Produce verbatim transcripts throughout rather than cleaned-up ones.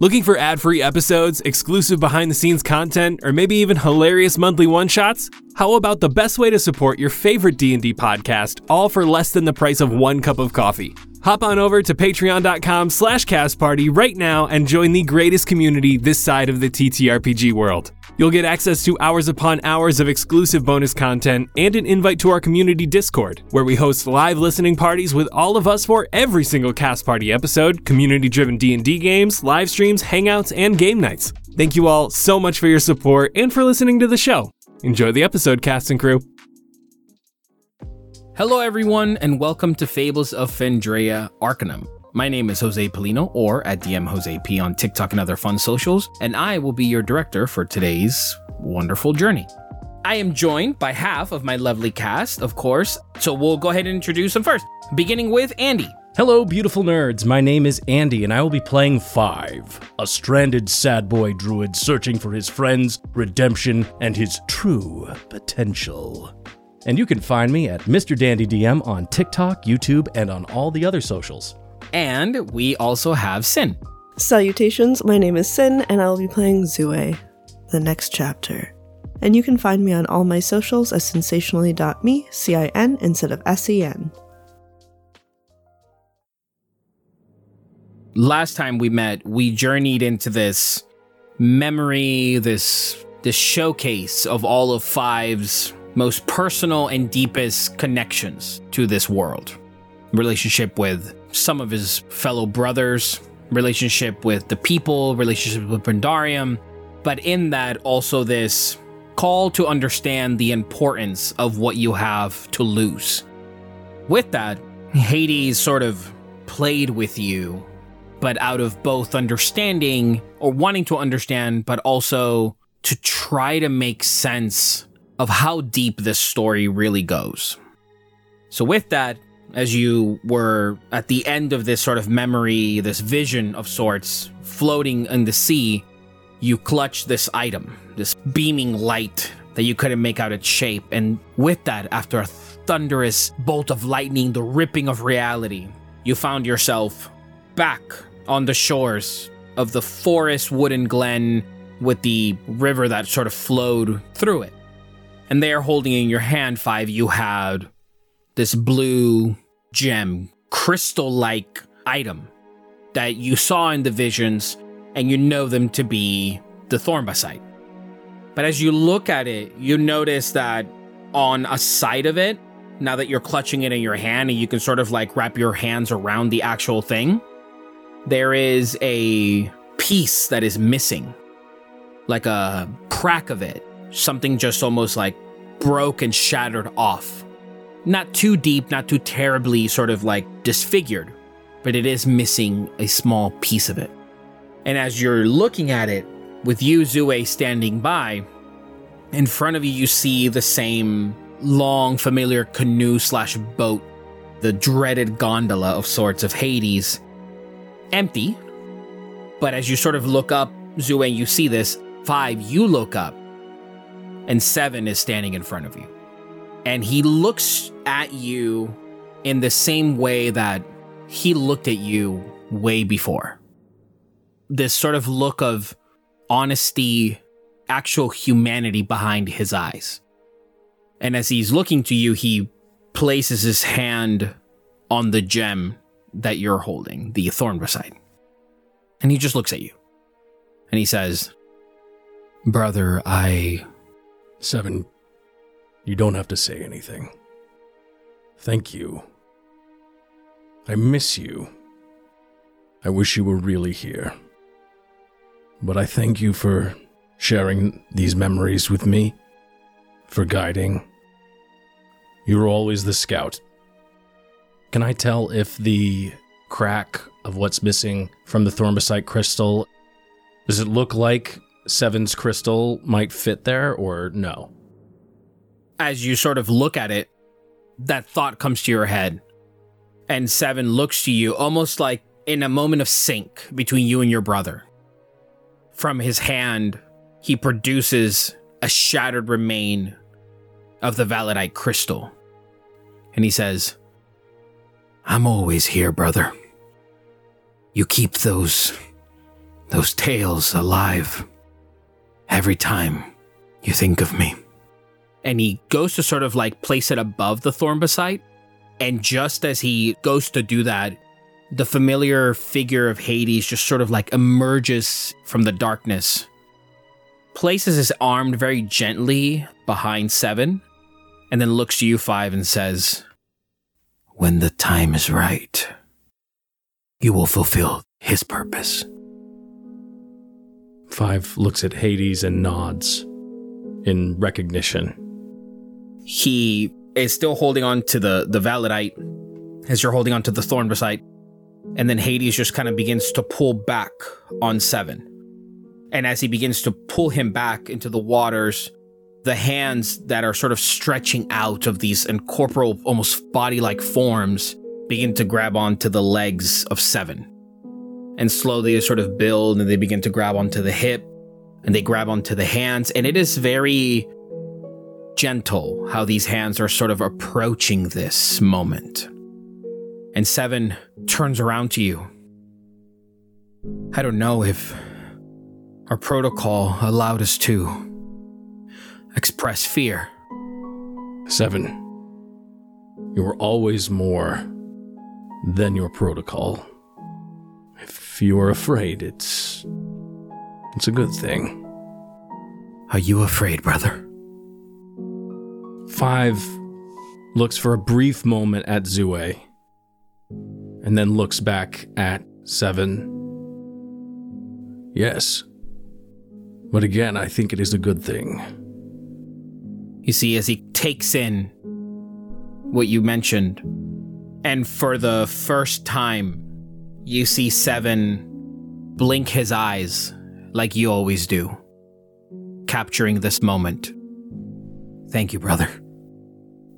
Looking for ad-free episodes, exclusive behind-the-scenes content, or maybe even hilarious monthly one-shots? How about the best way to support your favorite D and D podcast, all for less than the price of one cup of coffee? Hop on over to patreon.com slash castparty right now and join the greatest community this side of the T T R P G world. You'll get access to hours upon hours of exclusive bonus content and an invite to our community Discord, where we host live listening parties with all of us for every single Cast Party episode, community-driven D and D games, live streams, hangouts, and game nights. Thank you all so much for your support and for listening to the show. Enjoy the episode, cast and crew. Hello everyone, and welcome to Fables of Fendraeya Arcanum. My name is Jose Polino, or at D M Jose P on TikTok and other fun socials, and I will be your director for today's wonderful journey. I am joined by half of my lovely cast, of course, so we'll go ahead and introduce them first, beginning with Andy. Hello, beautiful nerds. My name is Andy, and I will be playing Five, a stranded sad boy druid searching for his friends, redemption, and his true potential. And you can find me at Mister Dandy D M on TikTok, YouTube, and on all the other socials. And we also have Sin. Salutations, my name is Sin, and I'll be playing Zue, the next chapter. And you can find me on all my socials as sensationally.me, C I N instead of S E N. Last time we met, we journeyed into this memory, this, this showcase of all of Five's most personal and deepest connections to this world. Relationship with some of his fellow brothers, relationship with the people, relationship with Pandarium, but in that also this call to understand the importance of what you have to lose. With that, Hades sort of played with you, but out of both understanding or wanting to understand, but also to try to make sense of how deep this story really goes. So with that, as you were at the end of this sort of memory, this vision of sorts, floating in the sea, you clutched this item, this beaming light that you couldn't make out its shape. And with that, after a thunderous bolt of lightning, the ripping of reality, you found yourself back on the shores of the forest wooden glen with the river that sort of flowed through it. And there, holding in your hand, Five, you had this blue gem, crystal-like item that you saw in the visions, and you know them to be the Thornbysite. But as you look at it, you notice that on a side of it, now that you're clutching it in your hand and you can sort of like wrap your hands around the actual thing, there is a piece that is missing, like a crack of it. Something just almost like broke and shattered off. Not too deep, not too terribly sort of like disfigured, but it is missing a small piece of it. And as you're looking at it, with you, Zue, standing by, in front of you, you see the same long, familiar canoe slash boat, the dreaded gondola of sorts of Hades, empty. But as you sort of look up, Zue, you see this. Five, you look up, and Seven is standing in front of you. And he looks at you in the same way that he looked at you way before. This sort of look of honesty, actual humanity behind his eyes. And as he's looking to you, he places his hand on the gem that you're holding, the Thornbysite. And he just looks at you. And he says, Brother, I... Seven, you don't have to say anything. Thank you. I miss you. I wish you were really here. But I thank you for sharing these memories with me, for guiding. You're always the scout. Can I tell if the crack of what's missing from the Thornbysite crystal, does it look like Seven's crystal might fit there or no? As you sort of look at it, that thought comes to your head, and Seven looks to you almost like in a moment of sync between you and your brother. From his hand, he produces a shattered remain of the Validite crystal. And he says, I'm always here, brother. You keep those, those tales alive every time you think of me. And he goes to sort of like place it above the Thornbysite. And just as he goes to do that, the familiar figure of Hades just sort of like emerges from the darkness, places his arm very gently behind Seven, and then looks to you, Five, and says, When the time is right, you will fulfill his purpose. Five looks at Hades and nods in recognition. He is still holding on to the, the Validite as you're holding on to the Thornbysite. And then Hades just kind of begins to pull back on Seven. And as he begins to pull him back into the waters, the hands that are sort of stretching out of these incorporeal, almost body-like forms begin to grab onto the legs of Seven. And slowly they sort of build, and they begin to grab onto the hip, and they grab onto the hands. And it is very gentle how these hands are sort of approaching this moment. And Seven turns around to you. I don't know if our protocol allowed us to express fear. Seven, you are always more than your protocol. If you are afraid, it's it's a good thing. Are you afraid, brother? Five looks for a brief moment at Zue, and then looks back at Seven. Yes. But again, I think it is a good thing. You see, as he takes in what you mentioned, and for the first time, you see Seven blink his eyes like you always do, capturing this moment. Thank you, brother.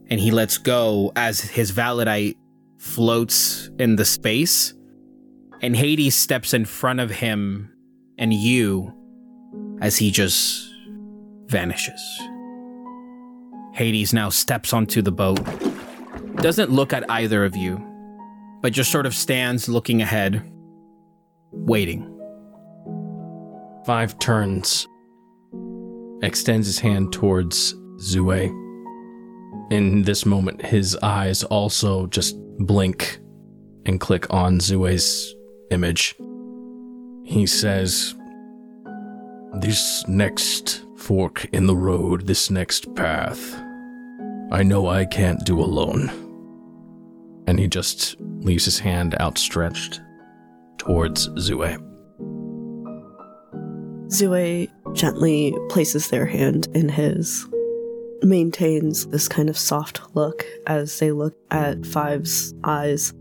And he lets go as his Validite floats in the space, and Hades steps in front of him and you as he just vanishes. Hades now steps onto the boat, doesn't look at either of you, but just sort of stands looking ahead, waiting. Five turns, extends his hand towards Zue. In this moment, his eyes also just blink and click on Zue's image. He says, This next fork in the road, this next path, I know I can't do alone. And he just leaves his hand outstretched towards Zue. Zue gently places their hand in his, maintains this kind of soft look as they look at Five's eyes.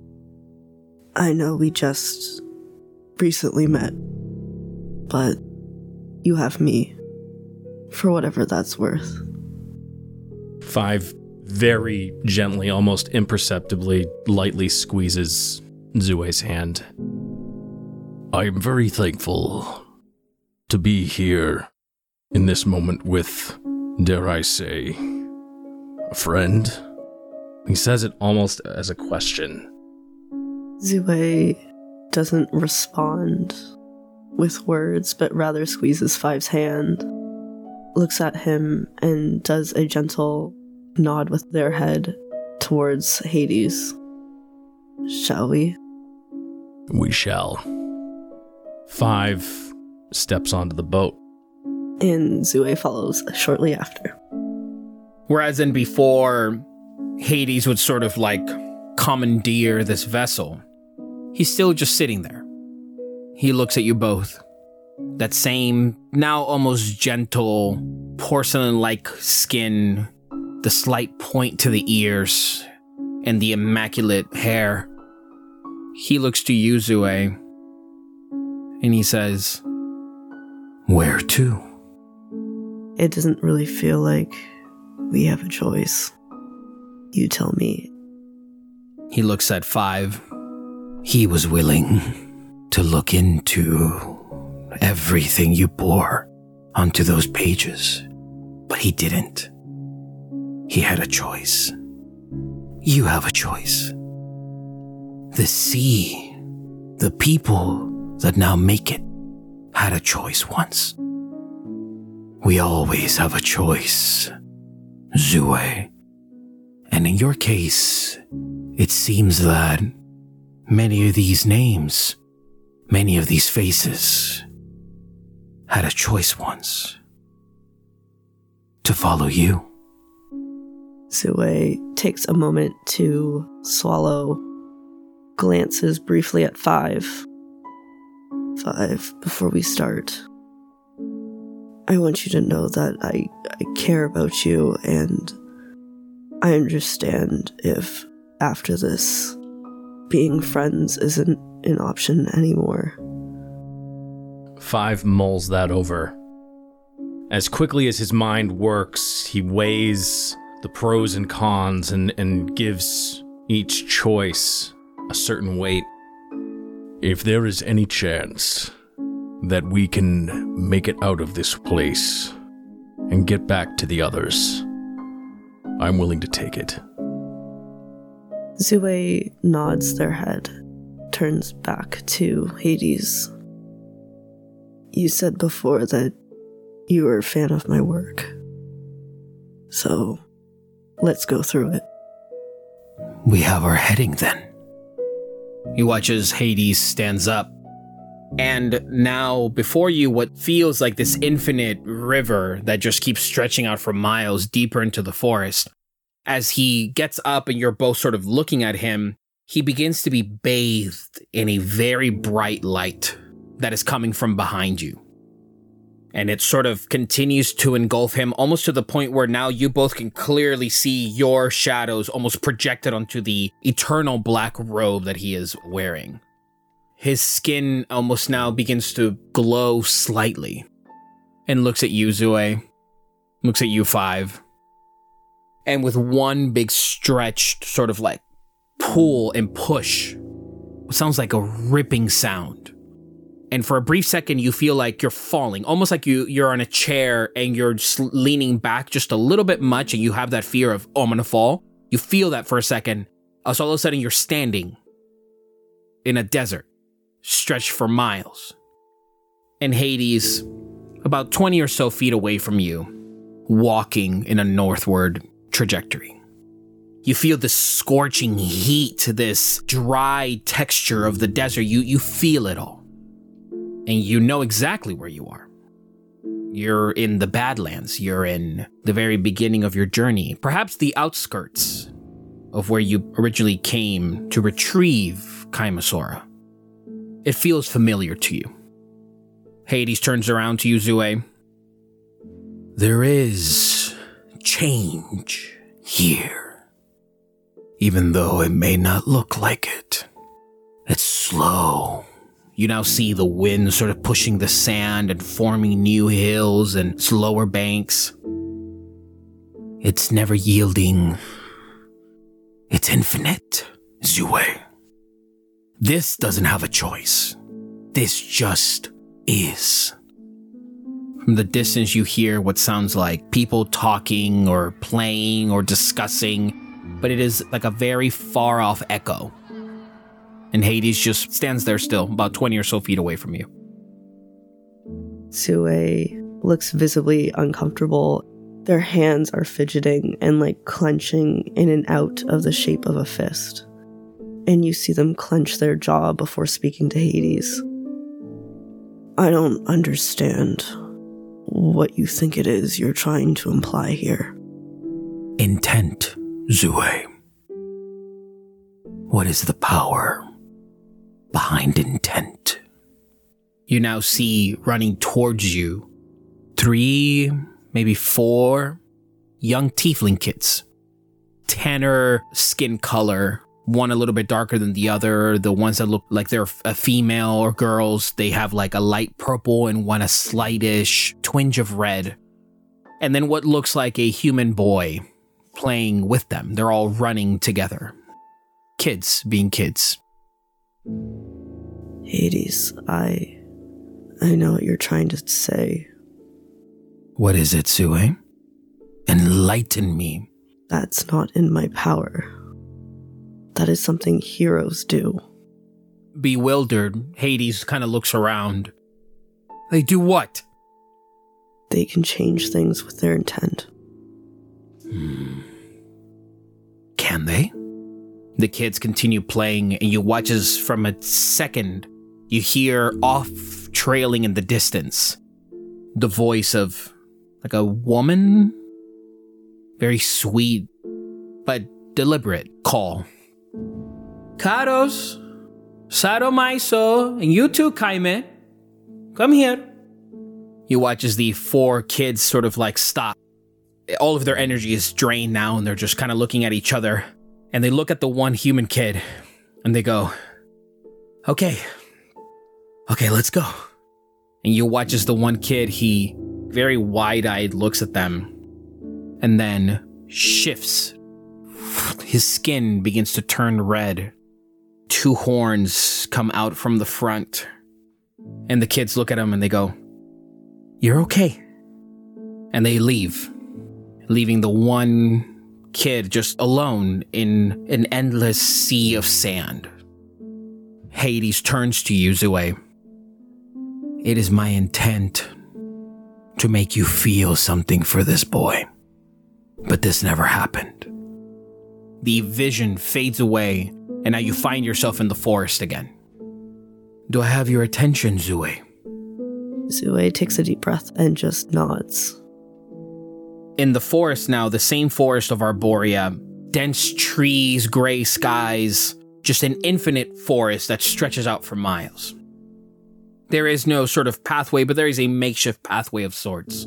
I know we just recently met, but you have me, for whatever that's worth. Five very gently, almost imperceptibly, lightly squeezes Zue's hand. I am very thankful to be here in this moment with, dare I say, a friend. He says it almost as a question. Zue doesn't respond with words, but rather squeezes Five's hand, looks at him, and does a gentle nod with their head towards Hades. Shall we? We shall. Five steps onto the boat. And Zue follows shortly after. Whereas in before, Hades would sort of like commandeer this vessel. He's still just sitting there. He looks at you both. That same, now almost gentle, porcelain-like skin, the slight point to the ears, and the immaculate hair. He looks to you, Zue, and he says, where to? It doesn't really feel like we have a choice. You tell me. He looks at Five. He was willing to look into everything you bore onto those pages, but he didn't. He had a choice. You have a choice. The sea, the people that now make it, had a choice once. We always have a choice, Zue. And in your case, it seems that many of these names, many of these faces, had a choice once. To follow you. Zue takes a moment to swallow, glances briefly at Five. Five, before we start, I want you to know that I, I care about you, and I understand if after this, being friends isn't an option anymore. Five mulls that over. As quickly as his mind works, he weighs the pros and cons and, and gives each choice a certain weight. If there is any chance that we can make it out of this place and get back to the others, I'm willing to take it. Zue nods their head, turns back to Hades. You said before that you were a fan of my work, so let's go through it. We have our heading then. He watches Hades stands up. And now before you, what feels like this infinite river that just keeps stretching out for miles deeper into the forest. As he gets up and you're both sort of looking at him, he begins to be bathed in a very bright light that is coming from behind you. And it sort of continues to engulf him almost to the point where now you both can clearly see your shadows almost projected onto the eternal black robe that he is wearing. His skin almost now begins to glow slightly and looks at you, Zue, looks at you, Five, and with one big stretched sort of like pull and push, what sounds like a ripping sound. And for a brief second, you feel like you're falling, almost like you, you're on a chair and you're leaning back just a little bit much and you have that fear of, oh, I'm going to fall. You feel that for a second. So all of a sudden, you're standing in a desert, stretched for miles. And Hades, about twenty or so feet away from you, walking in a northward trajectory. You feel this scorching heat, this dry texture of the desert. You, you feel it all. And you know exactly where you are. You're in the Badlands. You're in the very beginning of your journey. Perhaps the outskirts of where you originally came to retrieve Kymasora. It feels familiar to you. Hades turns around to you, Zue. There is change here. Even though it may not look like it. It's slow. You now see the wind sort of pushing the sand and forming new hills and slower banks. It's never yielding. It's infinite, Zue. This doesn't have a choice. This just is. From the distance, you hear what sounds like people talking or playing or discussing, but it is like a very far-off echo. And Hades just stands there still, about twenty or so feet away from you. Zue looks visibly uncomfortable. Their hands are fidgeting and like clenching in and out of the shape of a fist. And you see them clench their jaw before speaking to Hades. I don't understand what you think it is you're trying to imply here. Intent, Zue. What is the power behind intent? You now see running towards you three, maybe four young tiefling kids. Tanner skin color, one a little bit darker than the other. The ones that look like they're a female or girls, they have like a light purple and one a slightish twinge of red. And then what looks like a human boy playing with them. They're all running together. Kids being kids. Hades, I... I know what you're trying to say. What is it, Zue? Enlighten me. That's not in my power. That is something heroes do. Bewildered, Hades kind of looks around. They do what? They can change things with their intent. Hmm. Can they? The kids continue playing, and you watch as from a second, you hear off trailing in the distance, the voice of like a woman, very sweet, but deliberate call. Karos, Sadomaiso, and you too, Kaime. Come here. You watch as the four kids sort of like stop. All of their energy is drained now, and they're just kind of looking at each other. And they look at the one human kid, and they go, okay, okay, let's go. And you watch as the one kid, he very wide-eyed looks at them, and then shifts. His skin begins to turn red. Two horns come out from the front, and the kids look at him, and they go, you're okay. And they leave, leaving the one kid just alone in an endless sea of sand. Hades turns to you, Zue. It is my intent to make you feel something for this boy, but this never happened. The vision fades away, and now you find yourself in the forest again. Do I have your attention, Zue? Zue takes a deep breath and just nods. In the forest now, the same forest of Arborea, dense trees, gray skies, just an infinite forest that stretches out for miles. There is no sort of pathway, but there is a makeshift pathway of sorts.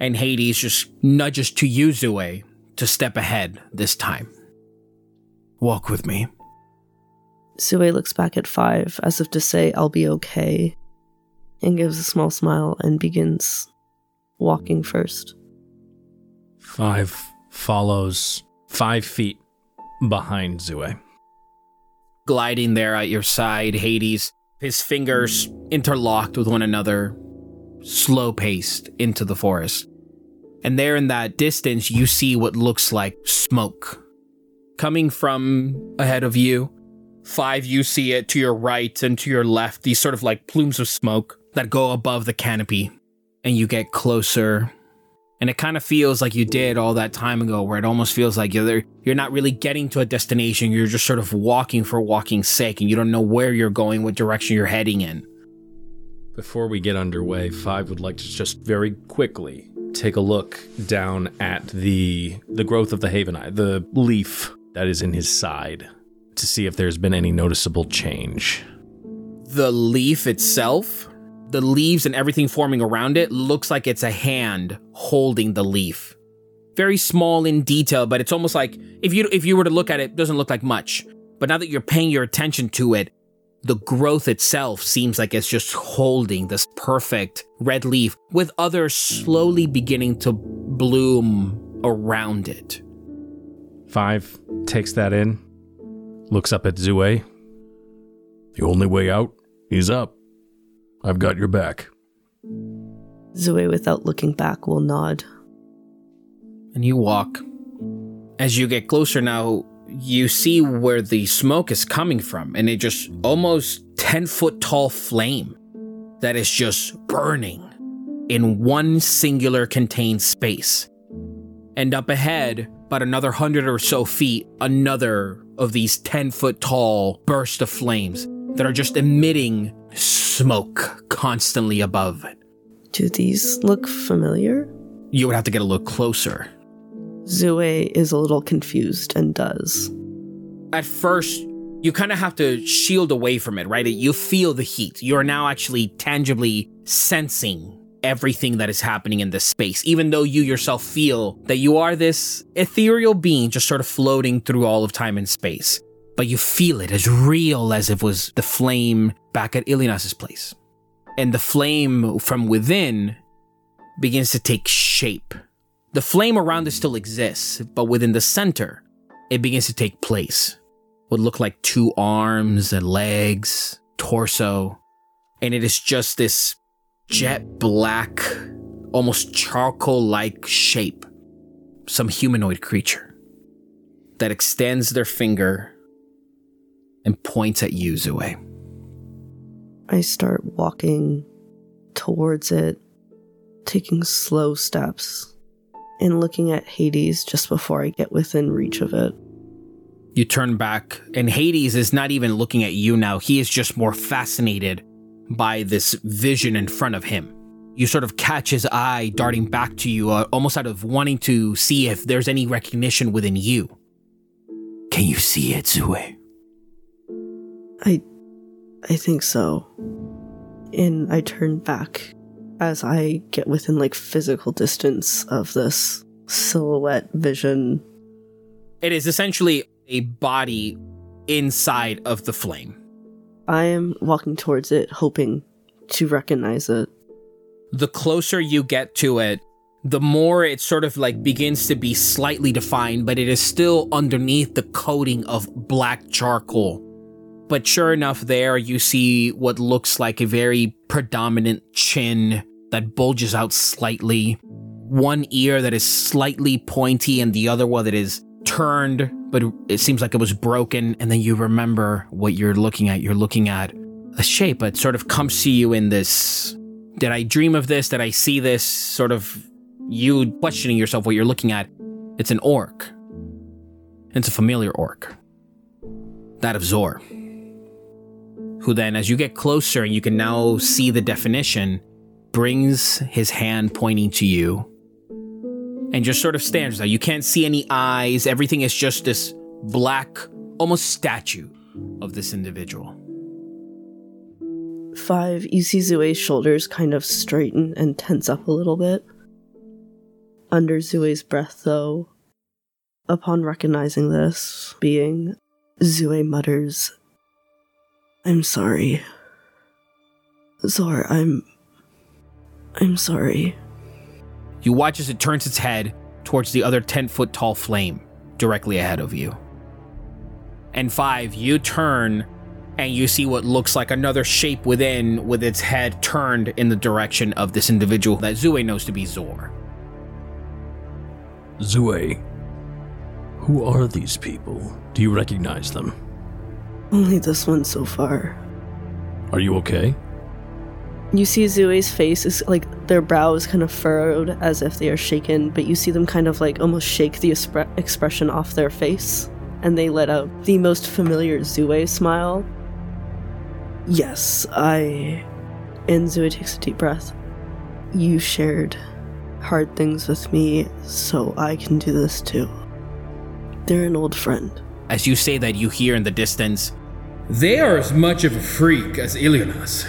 And Hades just nudges to you, Zue, to step ahead this time. Walk with me. Zue looks back at Five as if to say, I'll be okay, and gives a small smile and begins walking first. Five follows five feet behind Zue. Gliding there at your side, Hades, his fingers interlocked with one another, slow-paced into the forest. And there in that distance, you see what looks like smoke coming from ahead of you. Five, you see it to your right and to your left, these sort of like plumes of smoke that go above the canopy. And you get closer, and it kind of feels like you did all that time ago, where it almost feels like you're there, you're not really getting to a destination. You're just sort of walking for walking's sake, and you don't know where you're going, what direction you're heading in. Before we get underway, Five would like to just very quickly take a look down at the the growth of the Haven Eye, the leaf that is in his side, to see if there's been any noticeable change. The leaf itself? The leaves and everything forming around it looks like it's a hand holding the leaf. Very small in detail, but it's almost like if you if you were to look at it, it doesn't look like much. But now that you're paying your attention to it, the growth itself seems like it's just holding this perfect red leaf with others slowly beginning to bloom around it. Five takes that in, looks up at Zue. The only way out is up. I've got your back. Zue, without looking back, will nod. And you walk. As you get closer now, you see where the smoke is coming from, and it just almost ten foot tall flame that is just burning in one singular contained space. And up ahead, about another hundred or so feet, another of these ten foot tall bursts of flames that are just emitting smoke constantly above it. Do these look familiar? You would have to get a little closer. Zue is a little confused and does. At first, you kind of have to shield away from it, right? You feel the heat. You are now actually tangibly sensing everything that is happening in this space, even though you yourself feel that you are this ethereal being just sort of floating through all of time and space. But you feel it as real as if it was the flame back at Ilinas's place. And the flame from within begins to take shape. The flame around it still exists, but within the center, it begins to take place. What look like two arms and legs, torso, and it is just this jet black, almost charcoal-like shape. Some humanoid creature that extends their finger and points at you, Zue. I start walking towards it, taking slow steps and looking at Hades just before I get within reach of it. You turn back, and Hades is not even looking at you now. He is just more fascinated by this vision in front of him. You sort of catch his eye darting back to you, uh, almost out of wanting to see if there's any recognition within you. Can you see it, Zue? I, I think so. And I turn back as I get within, like, physical distance of this silhouette vision. It is essentially a body inside of the flame. I am walking towards it, hoping to recognize it. The closer you get to it, the more it sort of like begins to be slightly defined, but it is still underneath the coating of black charcoal. But sure enough, there you see what looks like a very predominant chin that bulges out slightly, one ear that is slightly pointy and the other one that is turned, but it seems like it was broken. And then you remember what you're looking at. You're looking at a shape that sort of comes to you in this, did I dream of this? Did I see this? Sort of you questioning yourself what you're looking at. It's an orc. It's a familiar orc. That of Zor. Who then, as you get closer and you can now see the definition, brings his hand pointing to you and just sort of stands there. You can't see any eyes. Everything is just this black, almost statue of this individual. Five, you see Zue's shoulders kind of straighten and tense up a little bit. Under Zue's breath, though, upon recognizing this being, Zue mutters, I'm sorry. Zor, I'm... I'm sorry. You watch as it turns its head towards the other ten-foot tall flame directly ahead of you. And Five, you turn and you see what looks like another shape within with its head turned in the direction of this individual that Zue knows to be Zor. Zue, who are these people? Do you recognize them? Only this one so far. Are you okay? You see Zue's face is like their brow is kind of furrowed as if they are shaken, but you see them kind of like almost shake the espre- expression off their face, and they let out the most familiar Zue smile. Yes, I... And Zue takes a deep breath. You shared hard things with me, so I can do this too. They're an old friend. As you say that, you hear in the distance, they are as much of a freak as Ilionas.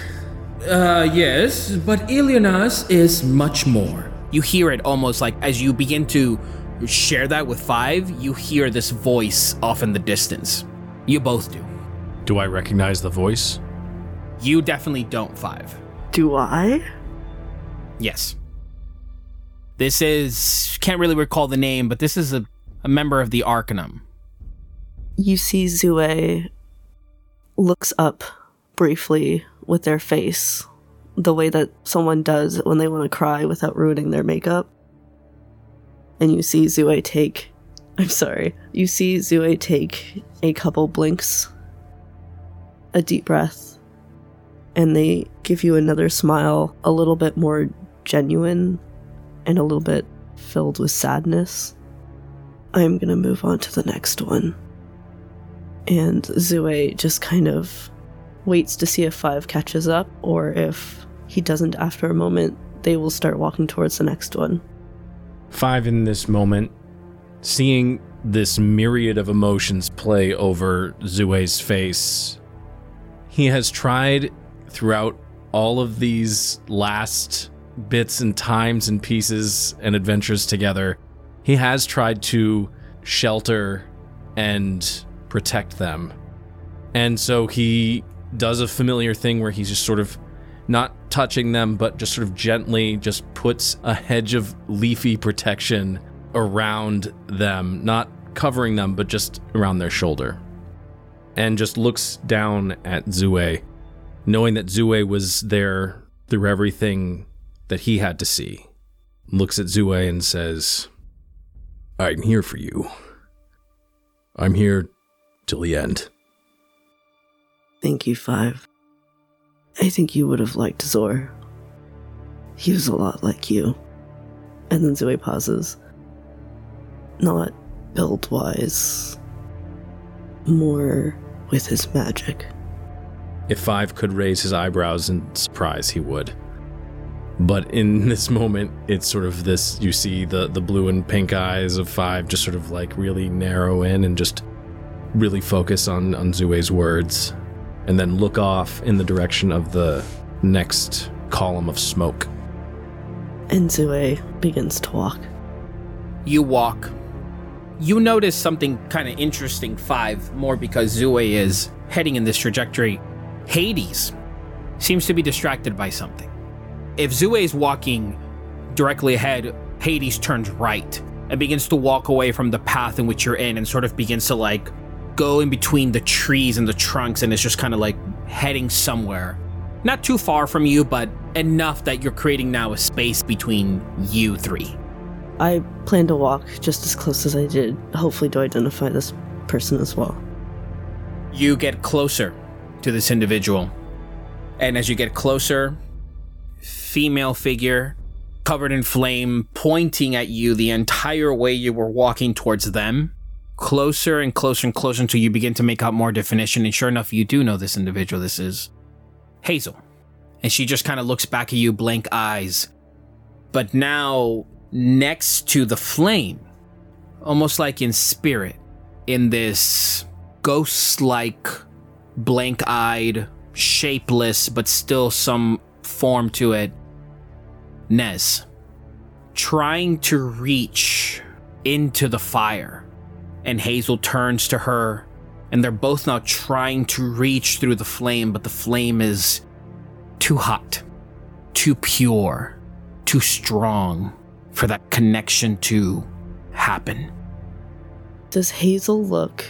Uh, yes, but Ilionas is much more. You hear it almost like as you begin to share that with Five, you hear this voice off in the distance. You both do. Do I recognize the voice? You definitely don't, Five. Do I? Yes. This is, can't really recall the name, but this is a, a member of the Arcanum. You see Zue looks up briefly with their face, the way that someone does when they want to cry without ruining their makeup. And you see Zue take, I'm sorry, you see Zue take a couple blinks, a deep breath, and they give you another smile, a little bit more genuine and a little bit filled with sadness. I'm going to move on to the next one. And Zue just kind of waits to see if Five catches up, or if he doesn't after a moment, they will start walking towards the next one. Five, in this moment, seeing this myriad of emotions play over Zue's face, he has tried throughout all of these last bits and times and pieces and adventures together, he has tried to shelter and protect them. And so he does a familiar thing where he's just sort of not touching them, but just sort of gently just puts a hedge of leafy protection around them, not covering them, but just around their shoulder. And just looks down at Zue, knowing that Zue was there through everything that he had to see. Looks at Zue and says, I'm here for you. I'm here till the end. Thank you, Five. I think you would have liked Zor. He was a lot like you. And then Zue pauses. Not build-wise. More with his magic. If Five could raise his eyebrows in surprise, he would. But in this moment, it's sort of this, you see the, the blue and pink eyes of Five just sort of like really narrow in and just really focus on, on Zue's words. And then look off in the direction of the next column of smoke. And Zue begins to walk. You walk. You notice something kind of interesting, Five, more because Zue is heading in this trajectory. Hades seems to be distracted by something. If Zue is walking directly ahead, Hades turns right and begins to walk away from the path in which you're in and sort of begins to like go in between the trees and the trunks, and it's just kind of like heading somewhere. Not too far from you, but enough that you're creating now a space between you three. I plan to walk just as close as I did, hopefully to identify this person as well. You get closer to this individual. And as you get closer, female figure, covered in flame, pointing at you the entire way you were walking towards them. Closer and closer and closer until you begin to make out more definition. And sure enough, you do know this individual. This is Hazel. And she just kind of looks back at you, blank eyes. But now next to the flame, almost like in spirit, in this ghost-like, blank-eyed, shapeless, but still some form to it, Nez, trying to reach into the fire. And Hazel turns to her, and they're both now trying to reach through the flame, but the flame is too hot, too pure, too strong for that connection to happen. Does Hazel look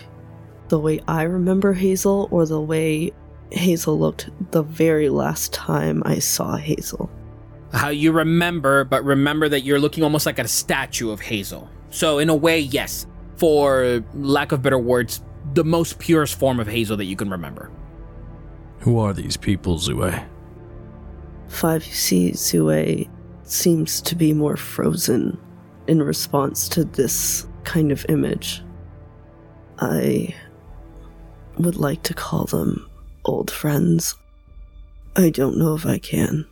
the way I remember Hazel, or the way Hazel looked the very last time I saw Hazel? How you remember, but remember that you're looking almost like a statue of Hazel. So in a way, yes. For lack of better words, the most purest form of Hazel that you can remember. Who are these people, Zue? Five, you see, Zue seems to be more frozen in response to this kind of image. I would like to call them old friends. I don't know if I can.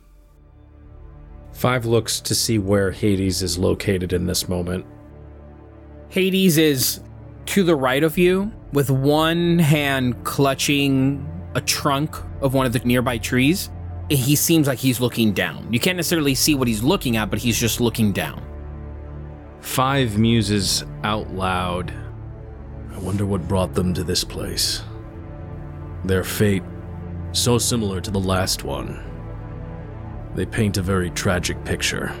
Five looks to see where Hades is located in this moment. Hades is to the right of you, with one hand clutching a trunk of one of the nearby trees. He seems like he's looking down. You can't necessarily see what he's looking at, but he's just looking down. Five muses out loud. I wonder what brought them to this place. Their fate, so similar to the last one. They paint a very tragic picture.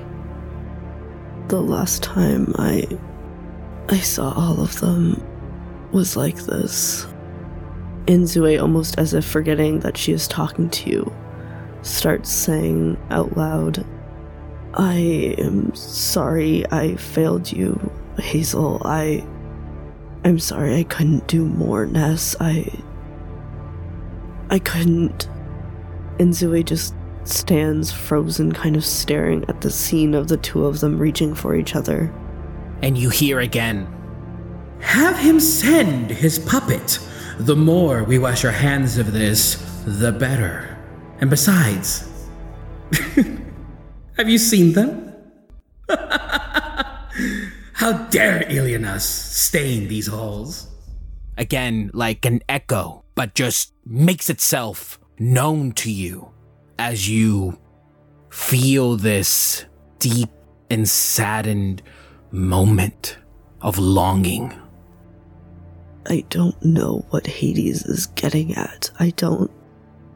the last time I I saw all of them was like this. And Zue, almost as if forgetting that she is talking to you, starts saying out loud, I am sorry I failed you, Hazel. I... I'm sorry I couldn't do more, Ness. I... I couldn't... And Zue just stands frozen, kind of staring at the scene of the two of them reaching for each other. And you hear again, have him send his puppet. The more we wash our hands of this, the better. And besides... have you seen them? How dare Ilionas stain these halls? Again, like an echo, but just makes itself known to you as you feel this deep and saddened moment of longing. I don't know what Hades is getting at. I don't...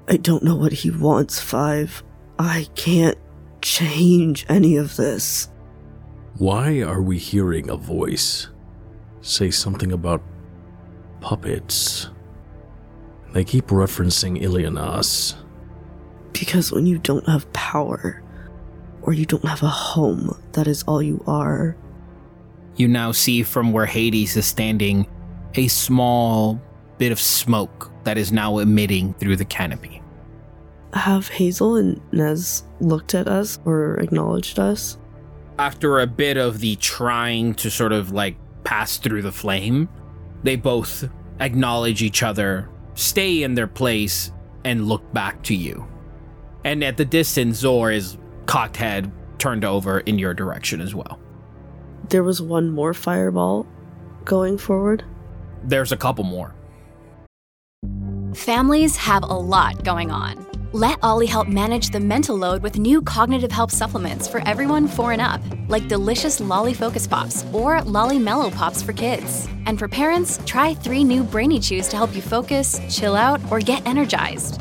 I don't know what he wants, Five. I can't change any of this. Why are we hearing a voice say something about puppets? They keep referencing Ilionas. Because when you don't have power, or you don't have a home, that is all you are. You now see from where Hades is standing a small bit of smoke that is now emitting through the canopy. Have Hazel and Nez looked at us or acknowledged us? After a bit of the trying to sort of like pass through the flame, they both acknowledge each other, stay in their place, and look back to you. And at the distance, Zor is cocked head, turned over in your direction as well. There was one more fireball going forward? There's a couple more. Families have a lot going on. Let Ollie help manage the mental load with new cognitive help supplements for everyone four and up, like delicious Lolly Focus Pops or Lolly Mellow Pops for kids. And for parents, try three new Brainy Chews to help you focus, chill out, or get energized.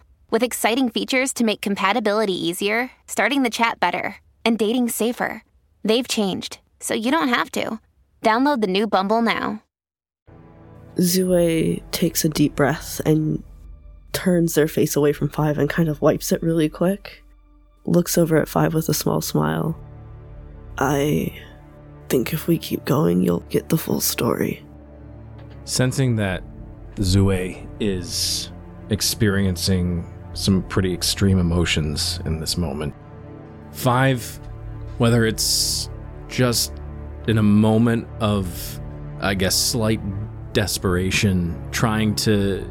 with exciting features to make compatibility easier, starting the chat better, and dating safer. They've changed, so you don't have to. Download the new Bumble now. Zue takes a deep breath and turns their face away from Five and kind of wipes it really quick. Looks over at Five with a small smile. I think if we keep going, you'll get the full story. Sensing that Zue is experiencing some pretty extreme emotions in this moment, Five, whether it's just in a moment of, I guess, slight desperation, trying to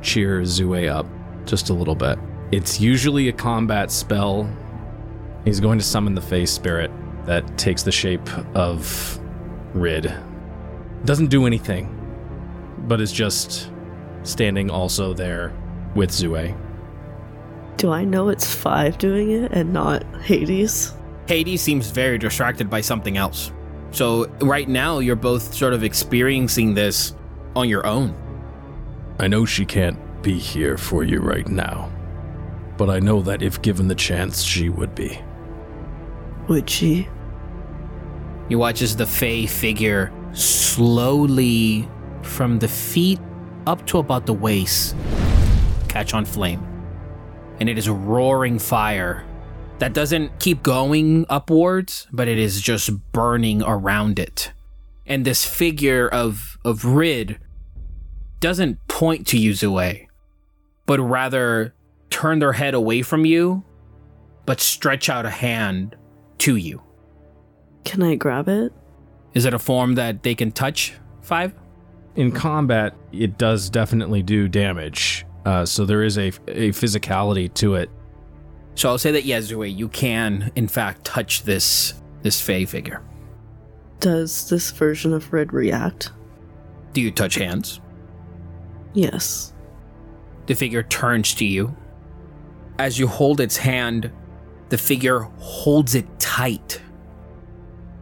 cheer Zue up just a little bit. It's usually a combat spell. He's going to summon the Fae Spirit that takes the shape of Rid. Doesn't do anything, but is just standing also there with Zue. Do I know it's Five doing it and not Hades? Hades seems very distracted by something else. So right now, you're both sort of experiencing this on your own. I know she can't be here for you right now, but I know that if given the chance, she would be. Would she? You watch as the Fae figure slowly, from the feet up to about the waist, catch on flame. And it is a roaring fire that doesn't keep going upwards, but it is just burning around it. And this figure of, of Rid doesn't point to you, Zue, but rather turn their head away from you, but stretch out a hand to you. Can I grab it? Is it a form that they can touch, Five? In combat, it does definitely do damage. Uh, so there is a, a physicality to it. So I'll say that, yeah, Zue, you can, in fact, touch this this fey figure. Does this version of Red react? Do you touch hands? Yes. The figure turns to you. As you hold its hand, the figure holds it tight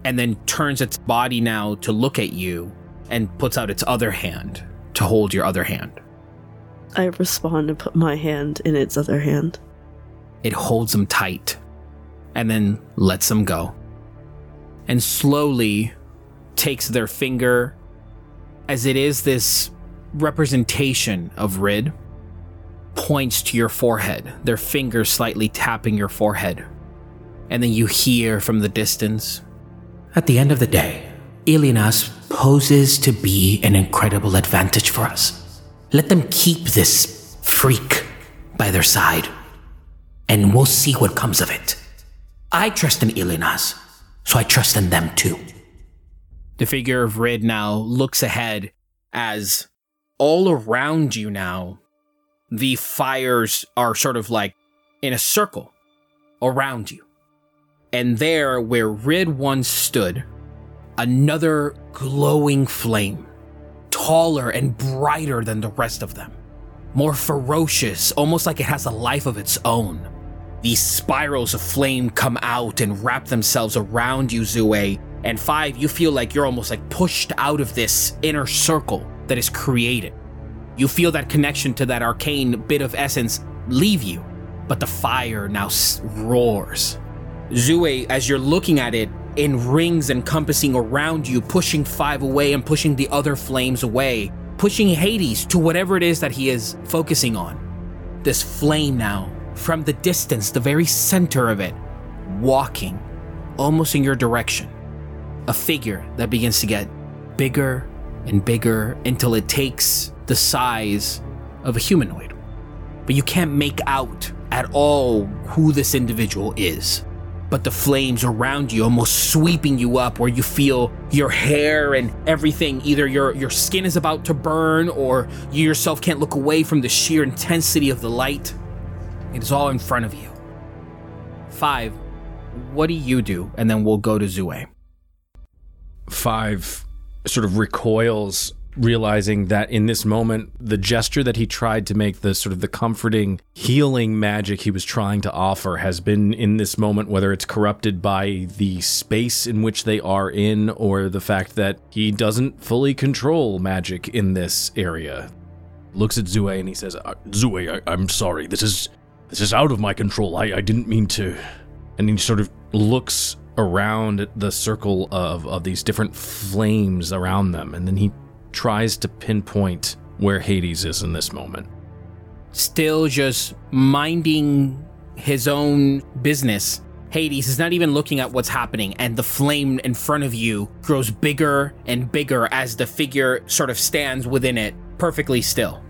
and then turns its body now to look at you and puts out its other hand to hold your other hand. I respond and put my hand in its other hand. It holds them tight and then lets them go and slowly takes their finger, as it is this representation of Rid, points to your forehead, their fingers slightly tapping your forehead. And then you hear from the distance, "At the end of the day, Ilinas poses to be an incredible advantage for us. Let them keep this freak by their side, and we'll see what comes of it. I trust in Ilinas, so I trust in them too." The figure of Rid now looks ahead as all around you now, the fires are sort of like in a circle around you. And there, where Rid once stood, another glowing flame, taller and brighter than the rest of them, more ferocious, almost like it has a life of its own. These spirals of flame come out and wrap themselves around you, Zue, and Five, you feel like you're almost like pushed out of this inner circle that is created. You feel that connection to that arcane bit of essence leave you, but the fire now roars. Zue, as you're looking at it, in rings encompassing around you, pushing Five away and pushing the other flames away, pushing Hades to whatever it is that he is focusing on. This flame now, from the distance, the very center of it, walking almost in your direction. A figure that begins to get bigger and bigger until it takes the size of a humanoid. But you can't make out at all who this individual is. But the flames around you almost sweeping you up, where you feel your hair and everything, either your, your skin is about to burn or you yourself can't look away from the sheer intensity of the light. It is all in front of you. Five, what do you do? And then we'll go to Zue. Five sort of recoils, realizing that in this moment, the gesture that he tried to make, the sort of the comforting, healing magic he was trying to offer has been in this moment, whether it's corrupted by the space in which they are in or the fact that he doesn't fully control magic in this area. Looks at Zue and he says, Zue, I, I'm sorry. This is this is out of my control. I, I didn't mean to. And he sort of looks around the circle of, of these different flames around them, and then he tries to pinpoint where Hades is in this moment. Still just minding his own business, Hades is not even looking at what's happening, and the flame in front of you grows bigger and bigger as the figure sort of stands within it, perfectly still.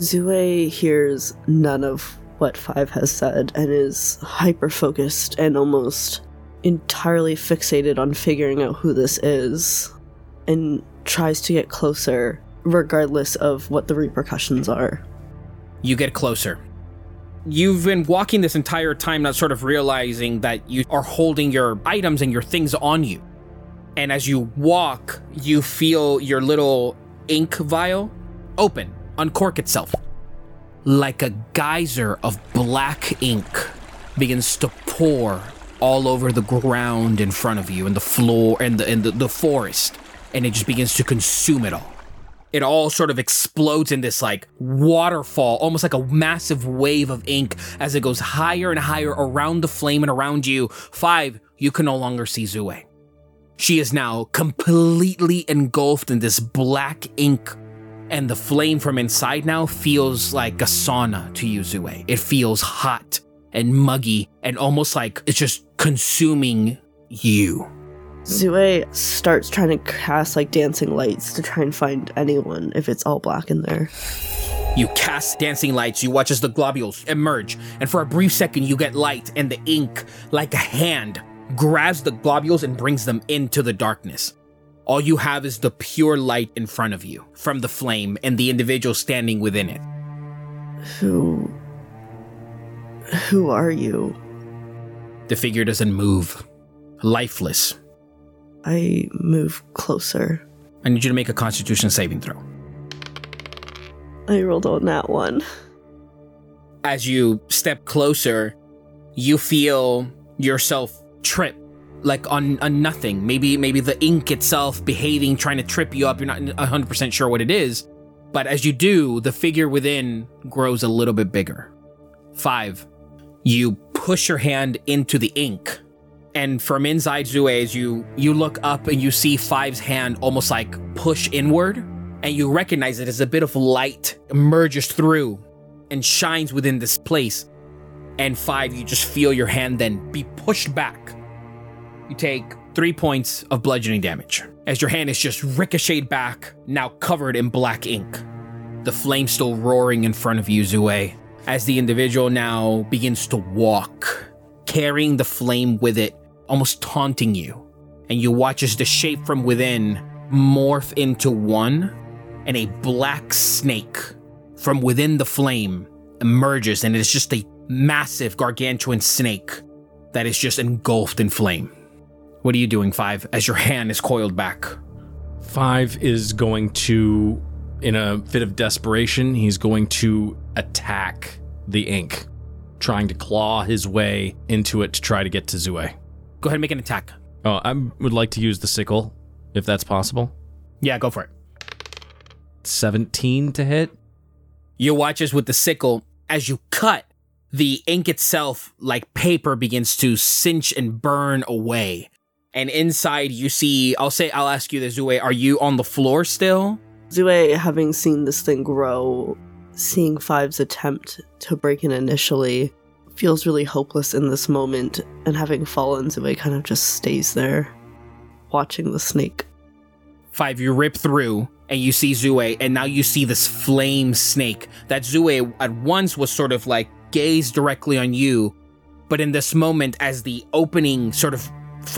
Zue hears none of what Five has said and is hyper-focused and almost entirely fixated on figuring out who this is, and tries to get closer, regardless of what the repercussions are. You get closer. You've been walking this entire time not sort of realizing that you are holding your items and your things on you. And as you walk, you feel your little ink vial open, uncork itself. Like a geyser of black ink begins to pour all over the ground in front of you and the floor and the, and the, the forest. And it just begins to consume it all. It all sort of explodes in this like waterfall, almost like a massive wave of ink as it goes higher and higher around the flame and around you. Five, you can no longer see Zue. She is now completely engulfed in this black ink, and the flame from inside now feels like a sauna to you, Zue. It feels hot and muggy and almost like it's just consuming you. Zue starts trying to cast like dancing lights to try and find anyone if it's all black in there. You cast dancing lights, you watch as the globules emerge, and for a brief second you get light, and the ink, like a hand, grabs the globules and brings them into the darkness. All you have is the pure light in front of you from the flame and the individual standing within it. Who... Who are you? The figure doesn't move. lifeless. I move closer. I need you to make a Constitution saving throw. I rolled on that one. As you step closer, you feel yourself trip, like on, on nothing. Maybe maybe the ink itself behaving, trying to trip you up. You're not one hundred percent sure what it is. But as you do, the figure within grows a little bit bigger. Five, you push your hand into the ink. And from inside Zue, you, you look up and you see Five's hand almost like push inward. And you recognize it as a bit of light emerges through and shines within this place. And Five, you just feel your hand then be pushed back. You take three points of bludgeoning damage as your hand is just ricocheted back, now covered in black ink. The flame still roaring in front of you, Zue, as the individual now begins to walk, carrying the flame with it, almost taunting you. And you watch as the shape from within morph into one, and a black snake from within the flame emerges, and it's just a massive gargantuan snake that is just engulfed in flame. What are you doing, Five, as your hand is coiled back? Five is going to, in a fit of desperation, he's going to attack the ink, trying to claw his way into it to try to get to Zue. Go ahead and make an attack. Oh, I would like to use the sickle, if that's possible. Yeah, go for it. seventeen to hit. You watch us with the sickle. As you cut, the ink itself, like paper, begins to cinch and burn away. And inside you see, I'll say, I'll ask you this, Zue, are you on the floor still? Zue, having seen this thing grow, seeing Five's attempt to break in initially, feels really hopeless in this moment, and having fallen, Zue kind of just stays there, watching the snake. Five, you rip through, and you see Zue, and now you see this flame snake that Zue at once was sort of like gazed directly on you, but in this moment, as the opening sort of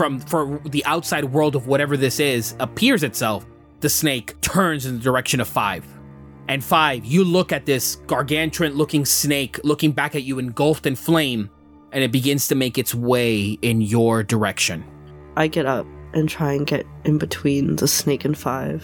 From for the outside world of whatever this is appears itself, the snake turns in the direction of Five. And Five, you look at this gargantuan looking snake looking back at you engulfed in flame, and it begins to make its way in your direction. I get up and try and get in between the snake and Five.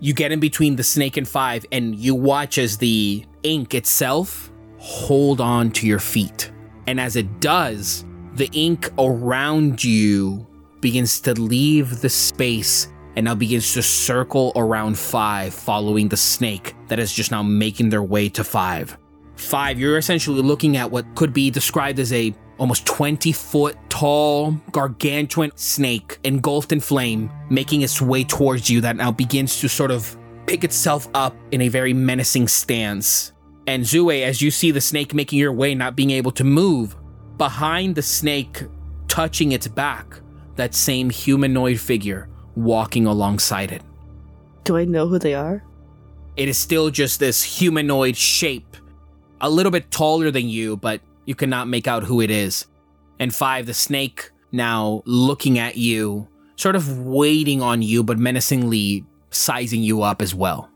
You get in between the snake and Five, and you watch as the ink itself hold on to your feet. And as it does, the ink around you begins to leave the space and now begins to circle around Five, following the snake that is just now making their way to Five. Five, you're essentially looking at what could be described as a almost twenty foot tall, gargantuan snake engulfed in flame, making its way towards you that now begins to sort of pick itself up in a very menacing stance. And Zue, as you see the snake making your way, not being able to move, behind the snake, touching its back, that same humanoid figure walking alongside it. Do I know who they are? It is still just this humanoid shape, a little bit taller than you, but you cannot make out who it is. And Five, the snake now looking at you, sort of waiting on you, but menacingly sizing you up as well.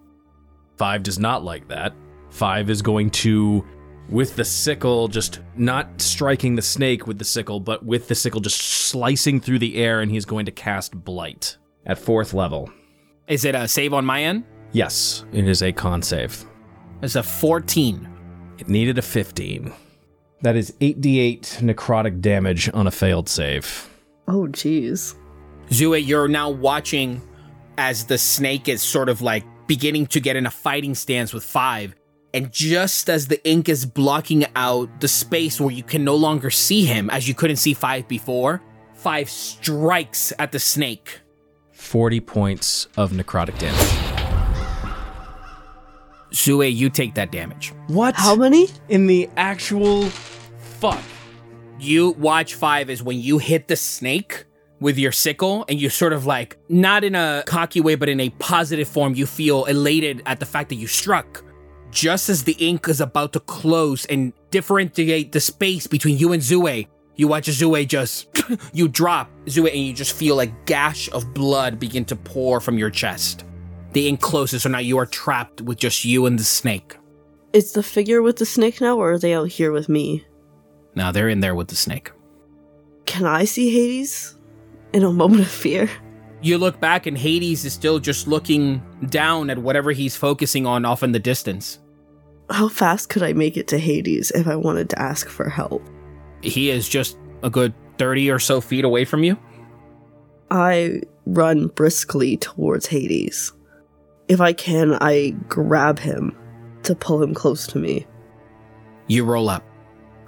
Five does not like that. Five is going to, with the sickle, just not striking the snake with the sickle, but with the sickle just slicing through the air, and he's going to cast Blight at fourth level. Is it a save on my end? Yes, it is a con save. It's a fourteen. It needed a fifteen. That is eight d eight necrotic damage on a failed save. Oh, jeez. Zue, you're now watching as the snake is sort of like beginning to get in a fighting stance with Five. And just as the ink is blocking out the space where you can no longer see him, as you couldn't see Five before, Five strikes at the snake. forty points of necrotic damage. Zue, you take that damage. What? How many? In the actual fuck. You watch Five as when you hit the snake with your sickle, and you sort of like, not in a cocky way, but in a positive form, you feel elated at the fact that you struck. Just as the ink is about to close and differentiate the space between you and Zue, you watch Zue just, you drop Zue, and you just feel a gash of blood begin to pour from your chest. The ink closes, so now you are trapped with just you and the snake. Is the figure with the snake now, or are they out here with me? No, they're in there with the snake. Can I see Hades? in a moment of fear. You look back and Hades is still just looking down at whatever he's focusing on off in the distance. How fast could I make it to Hades if I wanted to ask for help? He is just a good thirty or so feet away from you. I run briskly towards Hades. If I can, I grab him to pull him close to me. You roll up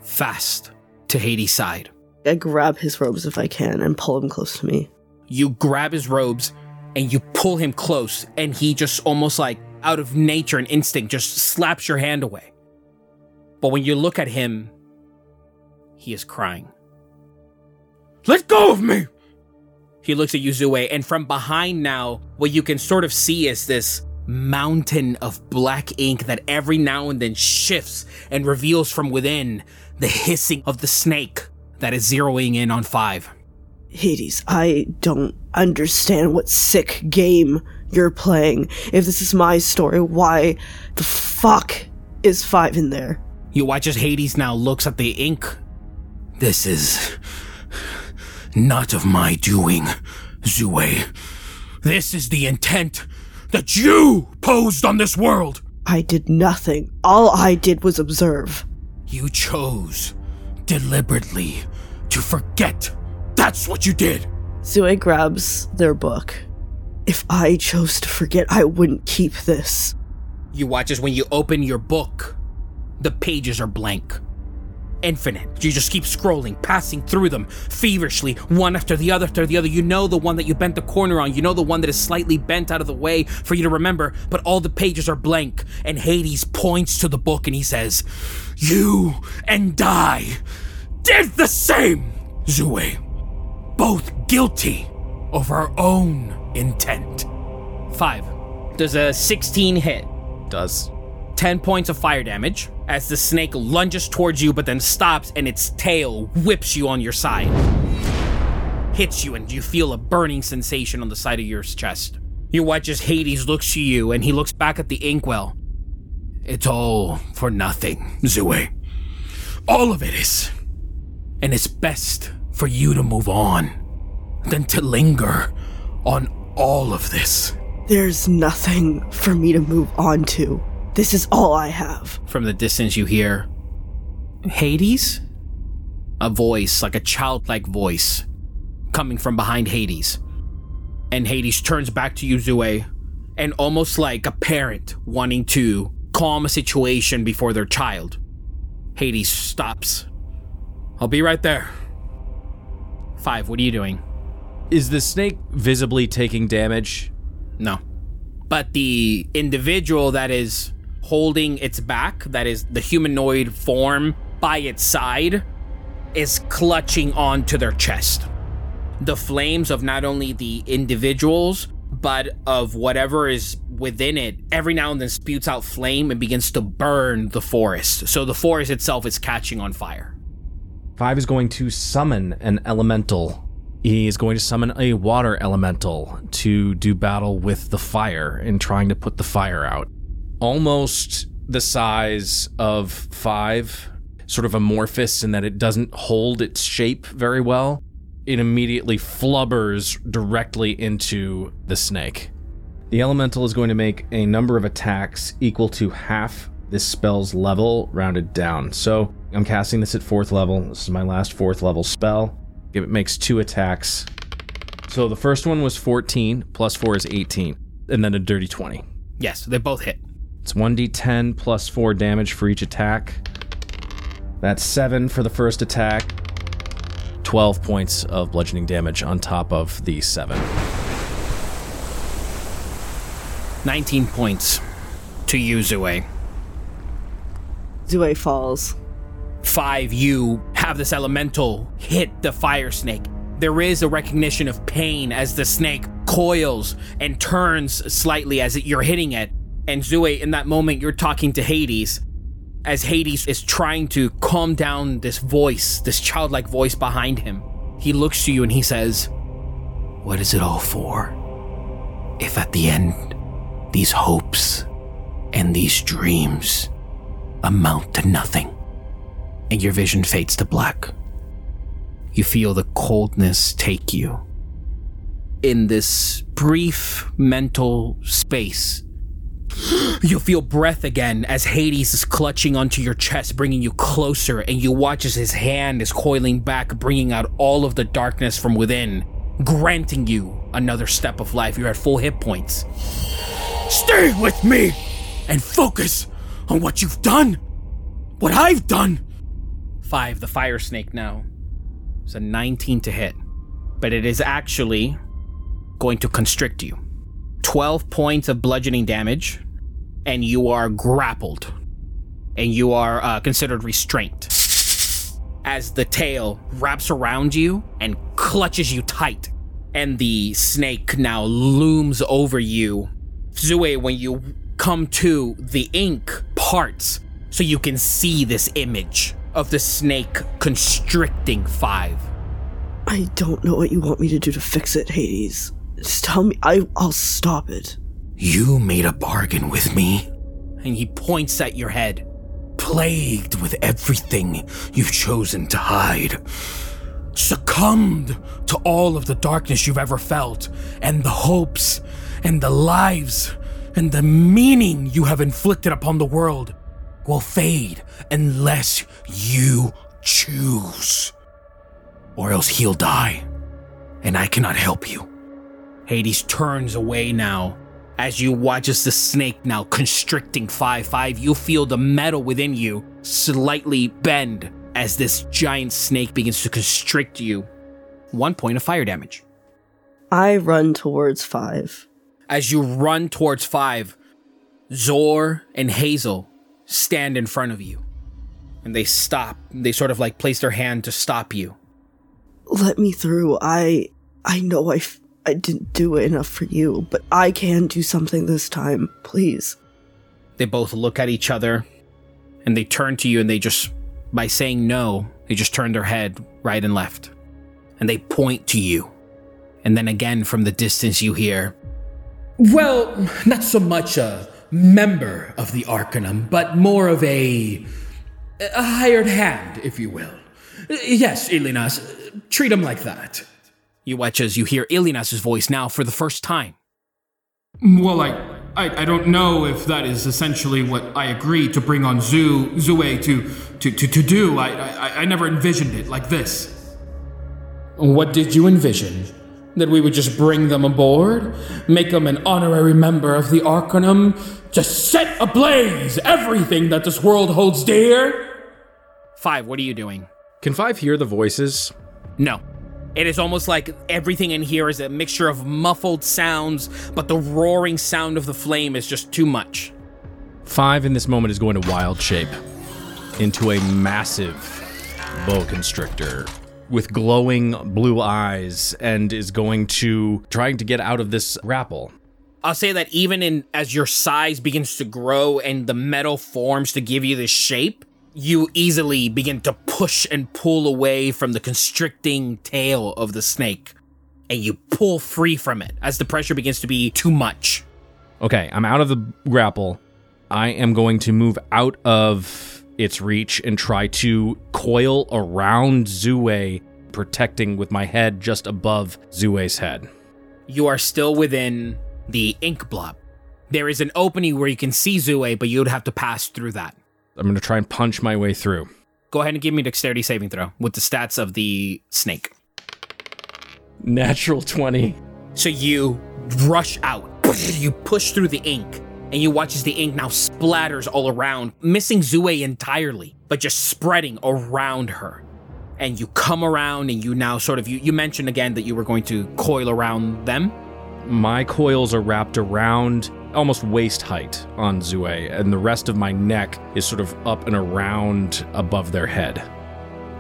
fast to Hades' side. I grab his robes if I can and pull him close to me. You grab his robes and you pull him close, and he just almost like out of nature and instinct just slaps your hand away. But when you look at him, he is crying. Let go of me! He looks at you, Zue, and from behind now, what you can sort of see is this mountain of black ink that every now and then shifts and reveals from within the hissing of the snake that is zeroing in on five. Hades, I don't understand what sick game you're playing. If this is my story, why the fuck is five in there? You watch as Hades now looks at the ink. This is not of my doing, Zue. This is the intent that you posed on this world. I did nothing. All I did was observe. You chose deliberately to forget. That's what you did. Zue grabs their book. If I chose to forget, I wouldn't keep this. You watch as when you open your book, the pages are blank. Infinite. You just keep scrolling, passing through them feverishly, one after the other after the other. You know the one that you bent the corner on. You know the one that is slightly bent out of the way for you to remember, but all the pages are blank. And Hades points to the book and he says, "You and I did the same, Zue. Both guilty of our own intent." Five. Does a sixteen hit? Does. ten points of fire damage as the snake lunges towards you, but then stops and its tail whips you on your side. Hits you and you feel a burning sensation on the side of your chest. You watch as Hades looks to you and he looks back at the inkwell. It's all for nothing, Zue. All of it is. And it's best for you to move on than to linger on all of this. There's nothing for me to move on to. This is all I have. From the distance you hear, Hades? A voice, like a childlike voice, coming from behind Hades. And Hades turns back to you, Zue, and almost like a parent wanting to calm a situation before their child, Hades stops. I'll be right there. Five, what are you doing? Is the snake visibly taking damage? No. But the individual that is holding its back, that is the humanoid form by its side, is clutching onto their chest. The flames of not only the individuals, but of whatever is within it, every now and then spews out flame and begins to burn the forest. So the forest itself is catching on fire. Five is going to summon an elemental. He is going to summon a water elemental to do battle with the fire in trying to put the fire out. Almost the size of Five, sort of amorphous in that it doesn't hold its shape very well. It immediately flubbers directly into the snake. The elemental is going to make a number of attacks equal to half this spell's level rounded down. So I'm casting this at fourth level. This is my last fourth level spell. It makes two attacks. So the first one was fourteen, plus four is eighteen, and then a dirty twenty. Yes, they both hit. It's one d ten plus four damage for each attack. That's seven for the first attack. twelve points of bludgeoning damage on top of the seven. nineteen points to you, Zue. Zue falls. Five, you have this elemental hit the fire snake. There is a recognition of pain as the snake coils and turns slightly as you're hitting it. And Zue, in that moment, you're talking to Hades as Hades is trying to calm down this voice, this childlike voice behind him. He looks to you and he says, "What is it all for? If at the end, these hopes and these dreams amount to nothing." And your vision fades to black. You feel the coldness take you in this brief mental space. You feel breath again as Hades is clutching onto your chest, bringing you closer, and you watch as his hand is coiling back, bringing out all of the darkness from within, granting you another step of life. You're at full hit points. Stay with me and focus on what you've done, what I've done. Five, the fire snake now. It's a nineteen to hit, but it is actually going to constrict you. twelve points of bludgeoning damage, and you are grappled, and you are uh, considered restrained as the tail wraps around you and clutches you tight, and the snake now looms over you. Zue, when you come to, the ink parts so you can see this image of the snake constricting Five. I don't know what you want me to do to fix it, Hades. Just tell me, I, I'll stop it. You made a bargain with me. And he points at your head, plagued with everything you've chosen to hide, succumbed to all of the darkness you've ever felt, and the hopes, and the lives, and the meaning you have inflicted upon the world will fade unless you choose. Or else he'll die, and I cannot help you. Hades turns away now as you watch as the snake now constricting five five. You feel the metal within you slightly bend as this giant snake begins to constrict you. One point of fire damage. I run towards Five. As you run towards Five, Zor and Hazel stand in front of you. And they stop. They sort of like place their hand to stop you. Let me through. I I know I... F- I didn't do it enough for you, but I can do something this time, please. They both look at each other, and they turn to you, and they just, by saying no, they just turn their head right and left. And they point to you. And then again, from the distance, you hear, well, not so much a member of the Arcanum, but more of a, a hired hand, if you will. Yes, Ilinas, treat him like that. You watch as you hear Ilinas' voice now for the first time. Well, I, I I don't know if that is essentially what I agreed to bring on Zue, Zue to, to, to, to do. I, I I never envisioned it like this. What did you envision? That we would just bring them aboard? Make them an honorary member of the Arcanum? Just set ablaze everything that this world holds dear? Five, what are you doing? Can Five hear the voices? No. It is almost like everything in here is a mixture of muffled sounds, but the roaring sound of the flame is just too much. Five in this moment is going to wild shape into a massive boa constrictor with glowing blue eyes and is going to trying to get out of this grapple. I'll say that even in as your size begins to grow and the metal forms to give you this shape, you easily begin to push and pull away from the constricting tail of the snake, and you pull free from it as the pressure begins to be too much. Okay, I'm out of the grapple. I am going to move out of its reach and try to coil around Zue, protecting with my head just above Zue's head. You are still within the ink blob. There is an opening where you can see Zue, but you'd have to pass through that. I'm going to try and punch my way through. Go ahead and give me a dexterity saving throw with the stats of the snake. Natural twenty. So you rush out. You push through the ink, and you watch as the ink now splatters all around, missing Zue entirely, but just spreading around her. And you come around, and you now sort of... You, you mentioned again that you were going to coil around them. My coils are wrapped around... almost waist height on Zue, and the rest of my neck is sort of up and around above their head.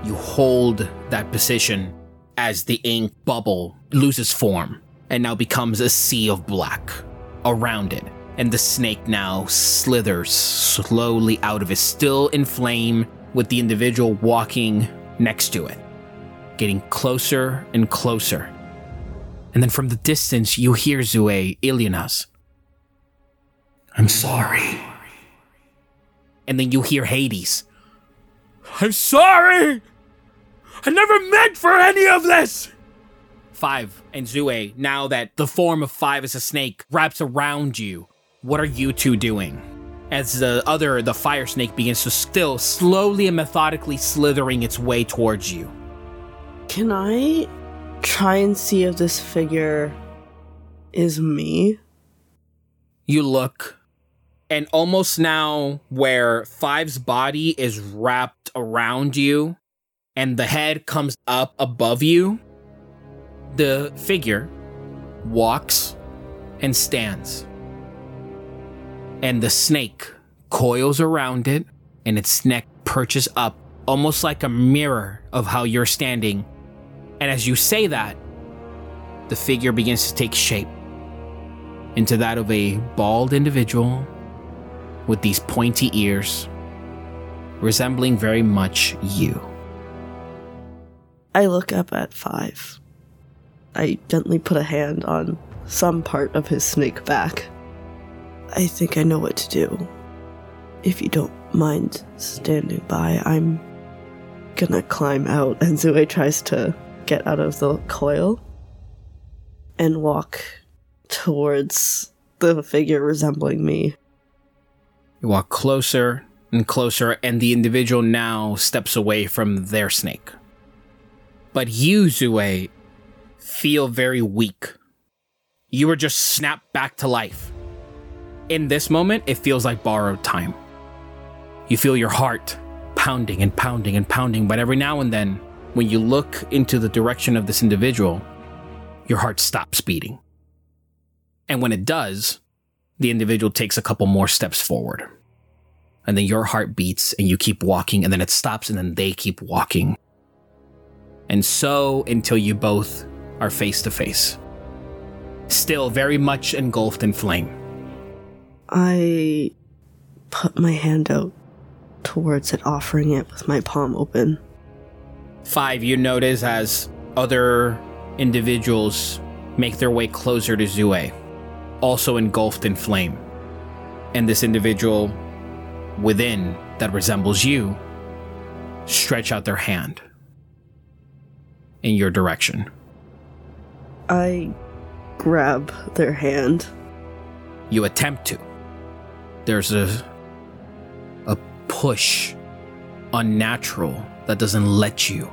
You hold that position as the ink bubble loses form and now becomes a sea of black around it, and the snake now slithers slowly out of it, still in flame, with the individual walking next to it, getting closer and closer. And then from the distance, you hear Zue, Ilinas, I'm sorry. And then you hear Hades. I'm sorry! I never meant for any of this! Five and Zue, now that the form of Five as a snake wraps around you, what are you two doing? As the other, the fire snake, begins to still slowly and methodically slithering its way towards you. Can I try and see if this figure is me? You look, and almost now where Five's body is wrapped around you and the head comes up above you, the figure walks and stands. And the snake coils around it, and its neck perches up, almost like a mirror of how you're standing. And as you say that, the figure begins to take shape into that of a bald individual with these pointy ears, resembling very much you. I look up at Five. I gently put a hand on some part of his snake back. I think I know what to do. If you don't mind standing by, I'm gonna climb out. And Zue tries to get out of the coil and walk towards the figure resembling me. You walk closer and closer, and the individual now steps away from their snake. But you, Zue, feel very weak. You were just snapped back to life. In this moment, it feels like borrowed time. You feel your heart pounding and pounding and pounding, but every now and then, when you look into the direction of this individual, your heart stops beating. And when it does, the individual takes a couple more steps forward. And then your heart beats and you keep walking, and then it stops and then they keep walking. And so until you both are face to face, still very much engulfed in flame. I put my hand out towards it, offering it with my palm open. Five, you notice as other individuals make their way closer to Zue, also engulfed in flame. And this individual within that resembles you stretch out their hand in your direction. I grab their hand. You attempt to. There's a a push, unnatural, that doesn't let you.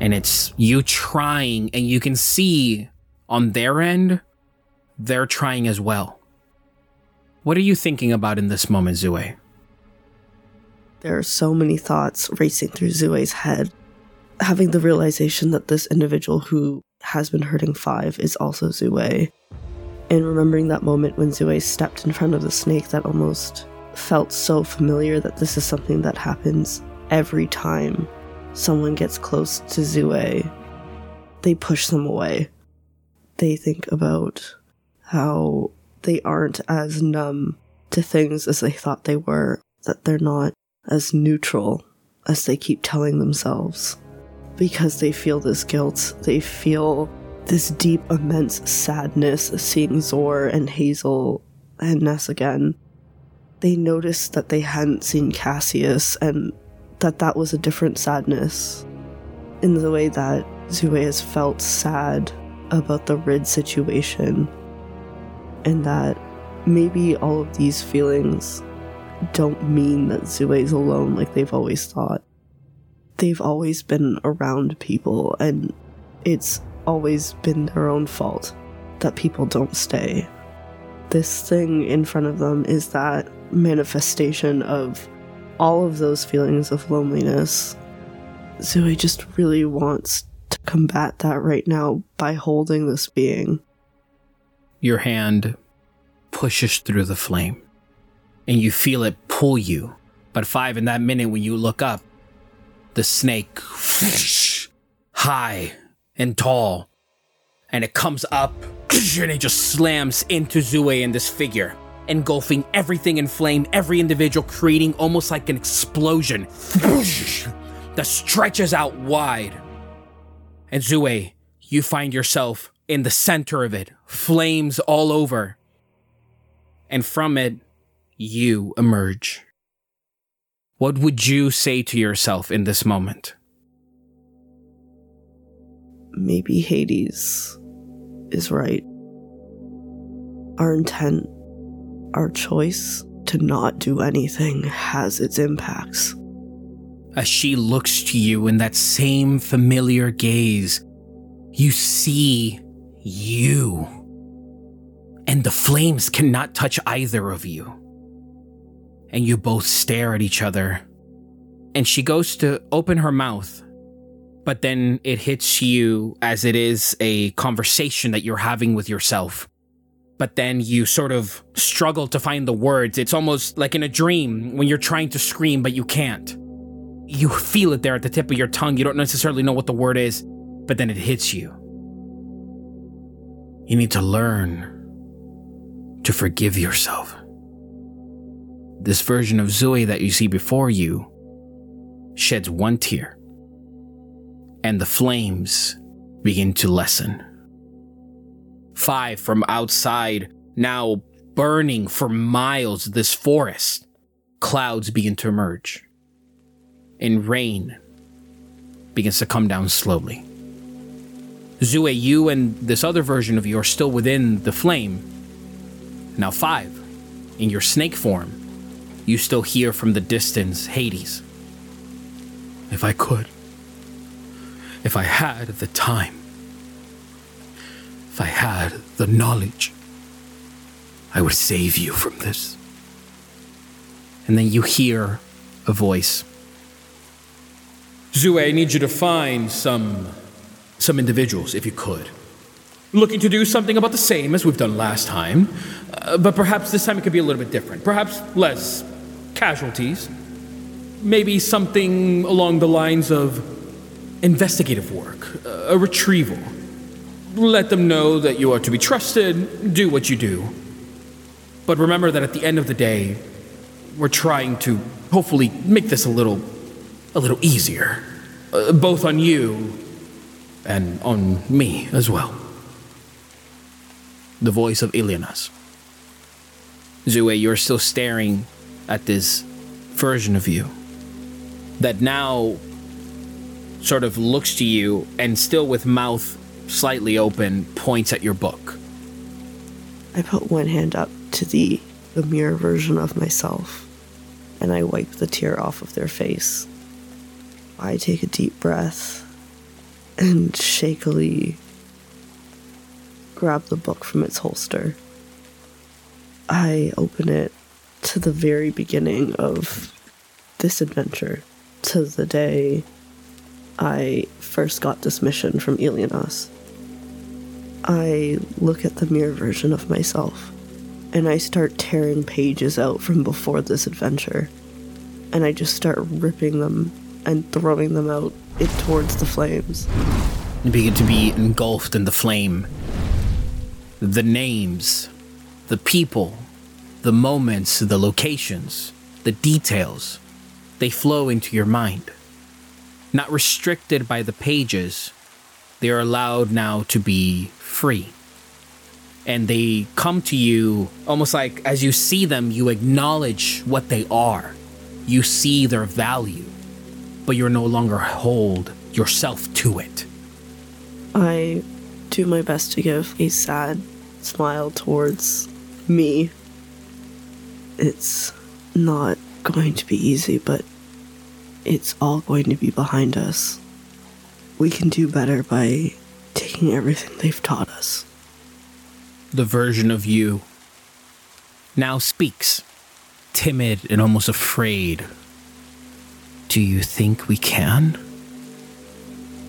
And it's you trying, and you can see on their end, they're trying as well. What are you thinking about in this moment, Zue? There are so many thoughts racing through Zue's head. Having the realization that this individual who has been hurting Five is also Zue. And remembering that moment when Zue stepped in front of the snake that almost felt so familiar, that this is something that happens every time someone gets close to Zue. They push them away. They think about how they aren't as numb to things as they thought they were, that they're not as neutral as they keep telling themselves. Because they feel this guilt, they feel this deep, immense sadness seeing Zor and Hazel and Ness again. They noticed that they hadn't seen Cassius, and that that was a different sadness. In the way that Zue has felt sad about the Rid situation, and that maybe all of these feelings don't mean that Zue's alone like they've always thought. They've always been around people, and it's always been their own fault that people don't stay. This thing in front of them is that manifestation of all of those feelings of loneliness. Zue just really wants to combat that right now by holding this being. Your hand pushes through the flame, and you feel it pull you. But Five, in that minute when you look up, the snake high and tall, and it comes up and it just slams into Zue and this figure, engulfing everything in flame, every individual, creating almost like an explosion that stretches out wide. And Zue, you find yourself in the center of it, flames all over, and from it you emerge. What would you say to yourself in this moment? maybe Hades is right. Our intent, our choice to not do anything has its impacts. As she looks to you in that same familiar gaze, you see you. And the flames cannot touch either of you. And you both stare at each other. And she goes to open her mouth, but then it hits you as it is a conversation that you're having with yourself. But then you sort of struggle to find the words. It's almost like in a dream when you're trying to scream, but you can't. You feel it there at the tip of your tongue. You don't necessarily know what the word is, but then it hits you. You need to learn to forgive yourself. This version of Zue that you see before you sheds one tear, and the flames begin to lessen. Five from outside, now burning for miles this forest, clouds begin to emerge, and rain begins to come down slowly. Zue, you and this other version of you are still within the flame. Now Five, in your snake form, you still hear from the distance Hades. If I could, if I had the time, if I had the knowledge, I would save you from this. And then you hear a voice. Zue, I need you to find some, some individuals, if you could. Looking to do something about the same as we've done last time, uh, but perhaps this time it could be a little bit different. Perhaps less casualties. Maybe something along the lines of investigative work, a retrieval. Let them know that you are to be trusted, do what you do. But remember that at the end of the day, we're trying to hopefully make this a little, a little easier, uh, both on you and on me as well. The voice of Ilyanas. Zue, you're still staring at this version of you that now sort of looks to you and still with mouth slightly open, points at your book. I put one hand up to the, the mirror version of myself, and I wipe the tear off of their face. I take a deep breath and shakily grab the book from its holster. I open it to the very beginning of this adventure, to the day I first got this mission from Ilyanas. I look at the mirror version of myself, and I start tearing pages out from before this adventure, and I just start ripping them and throwing them out towards the flames. You begin to be engulfed in the flame. The names, the people, the moments, the locations, the details, they flow into your mind. Not restricted by the pages, they are allowed now to be free. And they come to you almost like as you see them, you acknowledge what they are. You see their value, but you're no longer hold yourself to it. I do my best to give a sad smile towards me. It's not going to be easy, but it's all going to be behind us. We can do better by taking everything they've taught us. The version of you now speaks, timid and almost afraid. Do you think we can?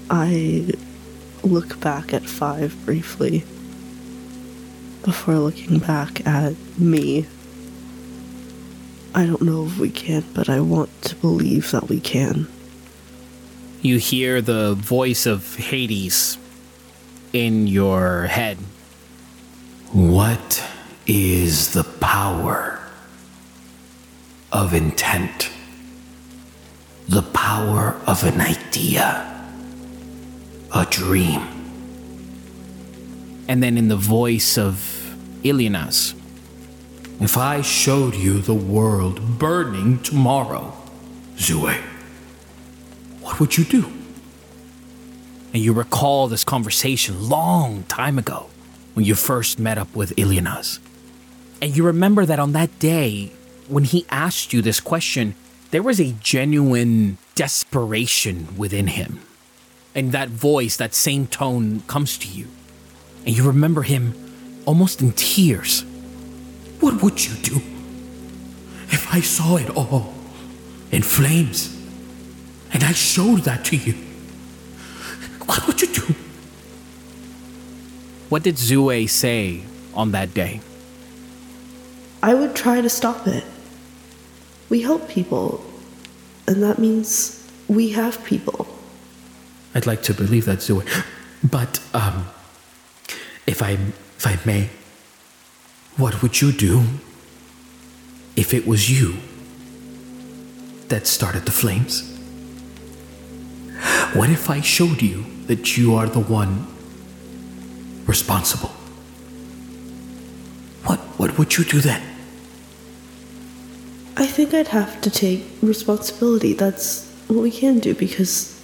I look back at Five briefly before looking back at me. I don't know if we can, but I want to believe that we can. You hear the voice of Hades in your head. What is the power of intent? The power of an idea, a dream. And then in the voice of Ilyanas. If I showed you the world burning tomorrow, Zue, what would you do? and you recall this conversation long time ago when you first met up with Ilianas. And you remember that on that day, when he asked you this question, there was a genuine desperation within him. And that voice, that same tone comes to you. And you remember him almost in tears. What would you do if I saw it all in flames and I showed that to you? What would you do? What did Zue say on that day? I would try to stop it. We help people, and that means we have people. I'd like to believe that, Zue. But, um, if I, if I may, what would you do if it was you that started the flames? What if I showed you that you are the one responsible? What, what would you do then? I think I'd have to take responsibility. That's what we can do because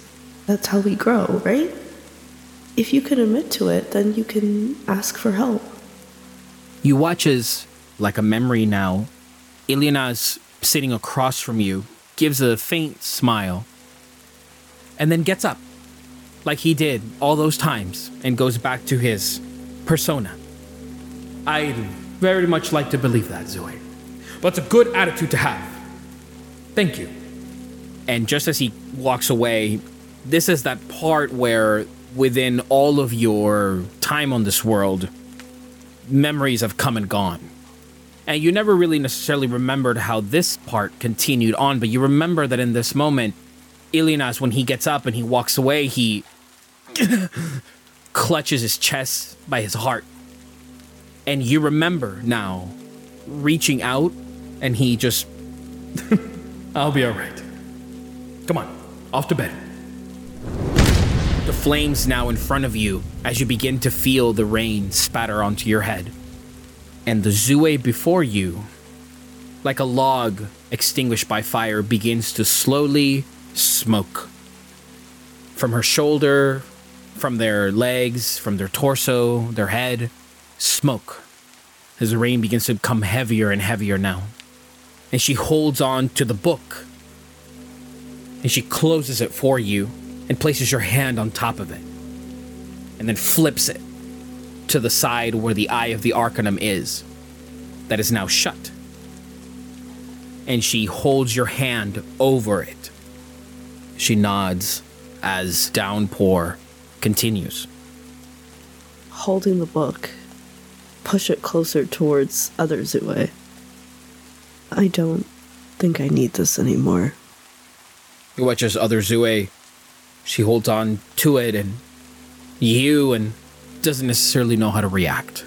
that's how we grow, right? If you can admit to it, then you can ask for help. You watch as, like a memory now, Iliana's sitting across from you, gives a faint smile, and then gets up, like he did all those times, and goes back to his persona. I'd very much like to believe that, Zue. But it's a good attitude to have. Thank you. And just as he walks away, this is that part where, within all of your time on this world, memories have come and gone. And you never really necessarily remembered how this part continued on, but you remember that in this moment, Ilianas, when he gets up and he walks away, he clutches his chest by his heart. And you remember now reaching out, and he just, I'll be all right. Come on, off to bed. The flames now in front of you as you begin to feel the rain spatter onto your head. And the Zue before you, like a log extinguished by fire, begins to slowly smoke. From her shoulder, from their legs, from their torso, their head, smoke. As the rain begins to become heavier and heavier now. And she holds on to the book. And she closes it for you and places your hand on top of it. And then flips it to the side where the Eye of the Arcanum is. That is now shut. And she holds your hand over it. She nods as downpour continues. Holding the book. Push it closer towards other Zue. I don't think I need this anymore. You watch as other Zue, she holds on to it and you and doesn't necessarily know how to react.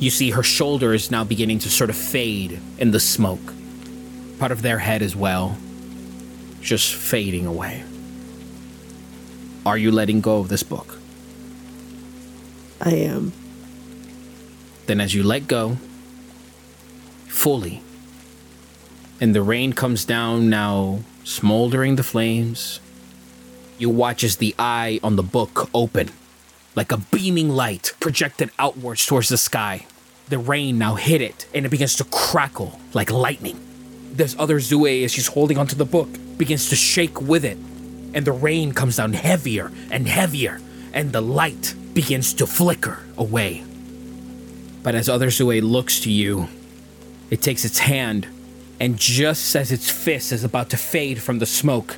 You see her shoulder is now beginning to sort of fade in the smoke. Part of their head as well, just fading away. Are you letting go of this book? I am. Then as you let go, fully, and the rain comes down now, smoldering the flames, you watch as the eye on the book open, like a beaming light projected outwards towards the sky. The rain now hit it, and it begins to crackle like lightning. This other Zue, as she's holding onto the book, begins to shake with it, and the rain comes down heavier and heavier, and the light begins to flicker away. But as other Zue looks to you, it takes its hand, and just as its fist is about to fade from the smoke,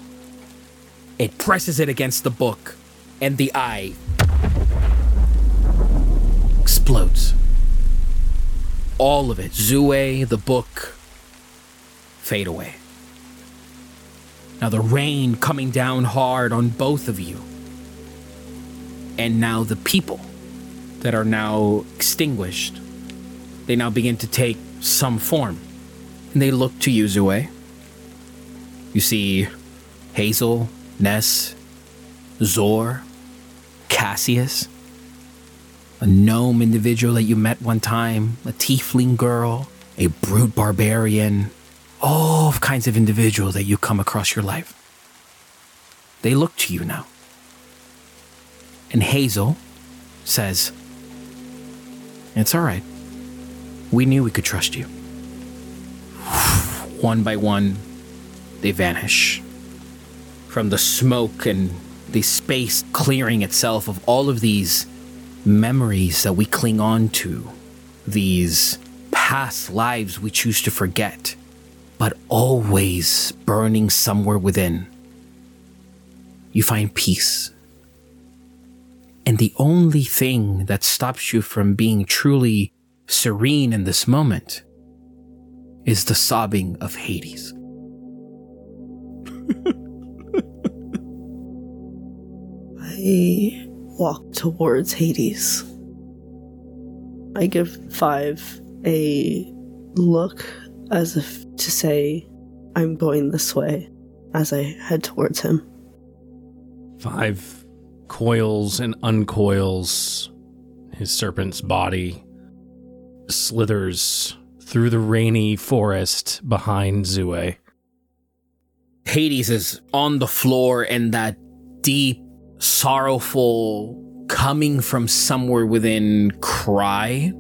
it presses it against the book, and the eye explodes. All of it, Zue, the book, fade away. Now the rain coming down hard on both of you, and now the people that are now extinguished, they now begin to take some form. And they look to you, Zue. You see Hazel, Ness, Zor, Cassius, a gnome individual that you met one time, a tiefling girl, a brute barbarian, all kinds of individuals that you come across your life. They look to you now. and Hazel says, "It's all right. We knew we could trust you." One by one, they vanish. From the smoke and the space clearing itself of all of these memories that we cling on to, these past lives we choose to forget, but always burning somewhere within, you find peace. And the only thing that stops you from being truly serene in this moment is the sobbing of Hades. I walk towards Hades. I give Five a look as if to say, "I'm going this way," as I head towards him. Five coils and uncoils his serpent's body, slithers through the rainy forest behind Zue. Hades is on the floor, and that deep, sorrowful, coming from somewhere within cry.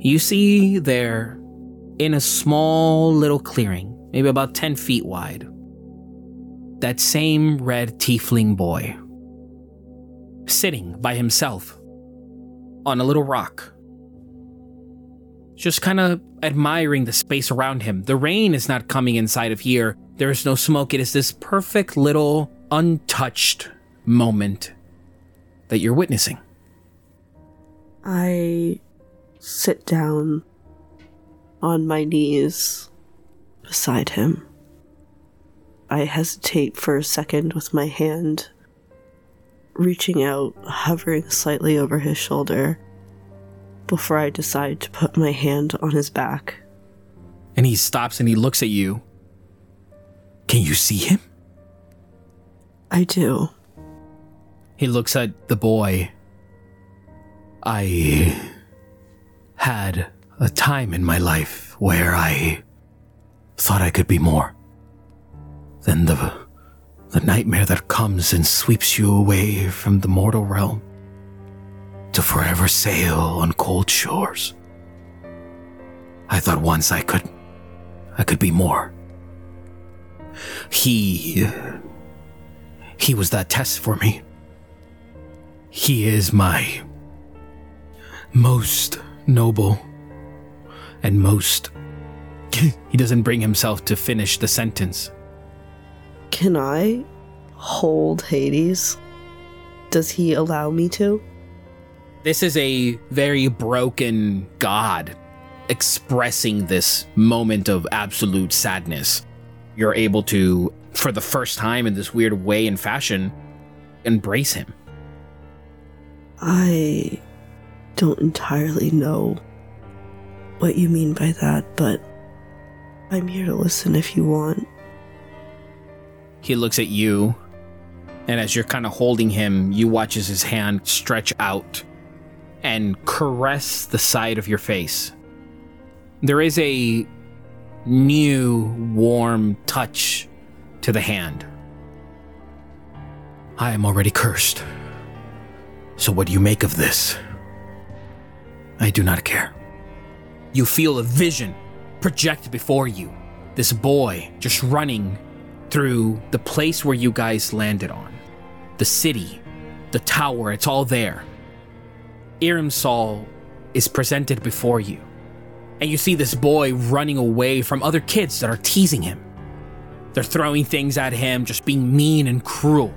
You see there, in a small little clearing, maybe about ten feet wide, that same red tiefling boy, sitting by himself on a little rock, just kind of admiring the space around him. The rain is not coming inside of here. There is no smoke. It is this perfect little untouched moment that you're witnessing. I sit down on my knees beside him. I hesitate for a second with my hand reaching out, hovering slightly over his shoulder, before I decide to put my hand on his back. And he stops and he looks at you. Can you see him? I do. He looks at the boy. I had a time in my life where I thought I could be more than the the nightmare that comes and sweeps you away from the mortal realm to forever sail on cold shores. I thought once I could, I could be more. He, he was that test for me. He is my most noble and most... He doesn't bring himself to finish the sentence. Can I hold Hades? Does he allow me to? This is a very broken god expressing this moment of absolute sadness. You're able to, for the first time in this weird way and fashion, embrace him. I don't entirely know what you mean by that, but I'm here to listen if you want. He looks at you, and as you're kind of holding him, you watch as his hand stretch out and caress the side of your face. There is a new, warm touch to the hand. I am already cursed. So what do you make of this? I do not care. You feel a vision project before you. This boy just running through the place where you guys landed on. The city, the tower, it's all there. Irimsol is presented before you. And you see this boy running away from other kids that are teasing him. They're throwing things at him, just being mean and cruel.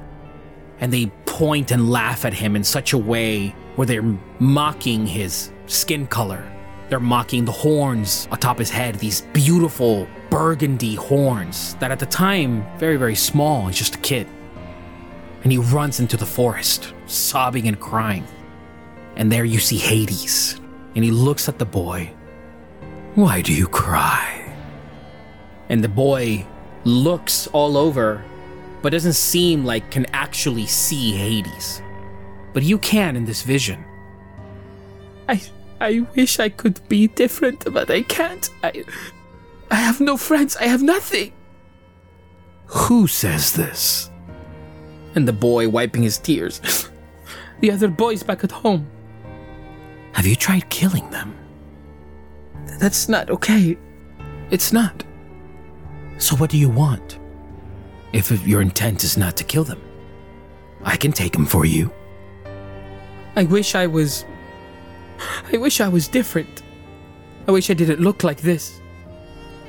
And they point and laugh at him in such a way where they're mocking his skin color. They're mocking the horns atop his head, these beautiful burgundy horns that at the time, very, very small, he's just a kid. And he runs into the forest, sobbing and crying. And there you see Hades, and he looks at the boy. Why do you cry? And the boy looks all over, but doesn't seem like can actually see Hades. But you can in this vision. I... I wish I could be different, but I can't. I I have no friends. I have nothing. Who says this? And the boy, wiping his tears. the other boys back at home. Have you tried killing them? That's not okay. It's not. So what do you want? If your intent is not to kill them, I can take them for you. I wish I was... I wish I was different. I wish I didn't look like this.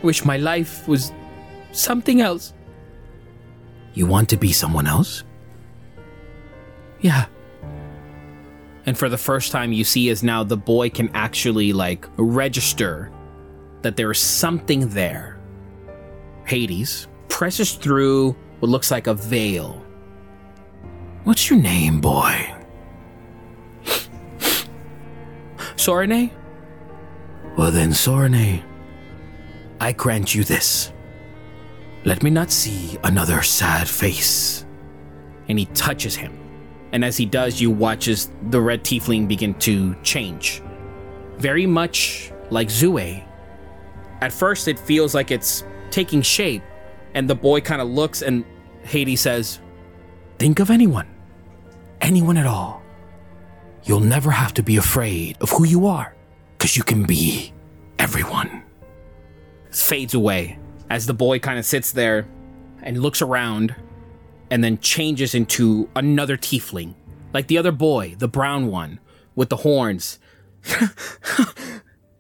I wish my life was something else. You want to be someone else? Yeah. And for the first time you see is now the boy can actually, like, register that there is something there. Hades presses through what looks like a veil. What's your name, boy? Sorne? Well then, Sorne, I grant you this. Let me not see another sad face. And he touches him. And as he does, you watch as the red tiefling begin to change. Very much like Zue. At first, it feels like it's taking shape, and the boy kind of looks, and Hades says, think of anyone. Anyone at all. You'll never have to be afraid of who you are, because you can be everyone. Fades away as the boy kind of sits there and looks around, and then changes into another tiefling. Like the other boy, the brown one, with the horns.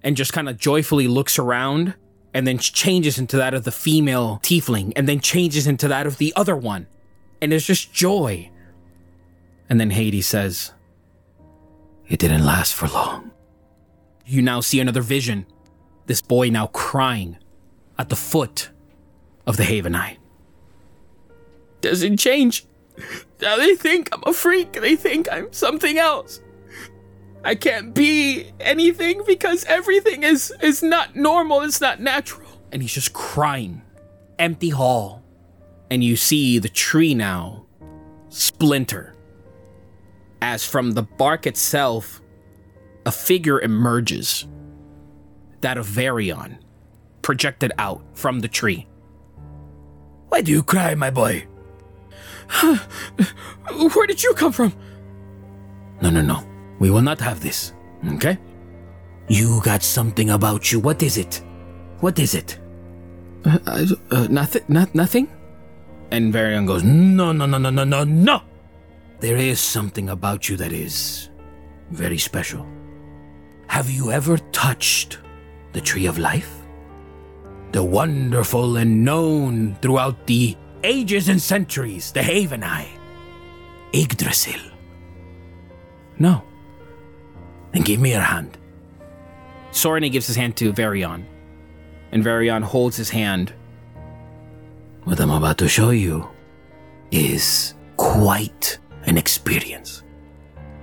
And just kind of joyfully looks around, and then changes into that of the female tiefling, and then changes into that of the other one. And there's just joy. And then Hades says, it didn't last for long. You now see another vision. This boy now crying at the foot of the Haven Eye. Doesn't change. Now they think I'm a freak. They think I'm something else. I can't be anything because everything is, is not normal. It's not natural. And he's just crying. Empty hall. And you see the tree now splinter. As from the bark itself, a figure emerges. That of Varian, projected out from the tree. Why do you cry, my boy? Where did you come from? No, no, no. We will not have this, okay? You got something about you. What is it? What is it? Uh, uh, uh, nothing? Not nothing? And Varian goes, no, no, no, no, no, no, no! There is something about you that is very special. Have you ever touched the Tree of Life? The wonderful and known throughout the ages and centuries, the Haven Eye, Yggdrasil. No. Then give me your hand. Sorne gives his hand to Varian, and Varian holds his hand. What I'm about to show you is quite an experience.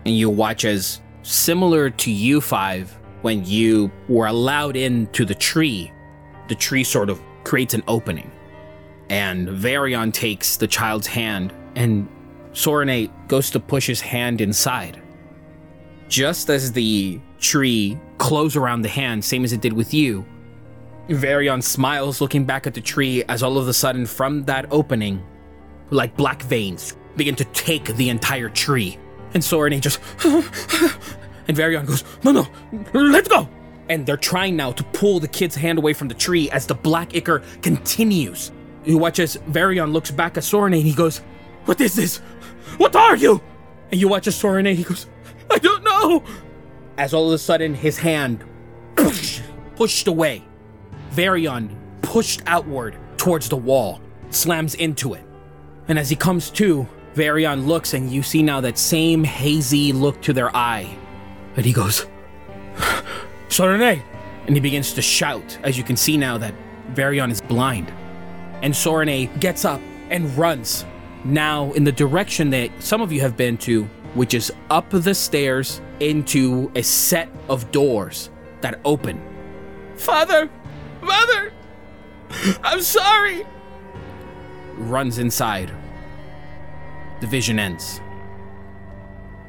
And you watch as, similar to you five, when you were allowed into the tree, the tree sort of creates an opening. And Varian takes the child's hand, and Sorne goes to push his hand inside. Just as the tree closes around the hand, same as it did with you, Varian smiles, looking back at the tree, as all of a sudden, from that opening, like black veins, begin to take the entire tree. And Sorne just... And Varian goes, no, no, let's go. And they're trying now to pull the kid's hand away from the tree as the black ichor continues. You watch as Varian looks back at Sorne and he goes, what is this? What are you? And you watch as Sorne, he goes, I don't know. As all of a sudden his hand pushed away. Varian pushed outward towards the wall, slams into it. And as he comes to, Varian looks and you see now that same hazy look to their eye. And he goes, Sorne! And he begins to shout, as you can see now that Varian is blind. And Sorne gets up and runs, now in the direction that some of you have been to, which is up the stairs into a set of doors that open. Father! Mother! I'm sorry! Runs inside. The vision ends.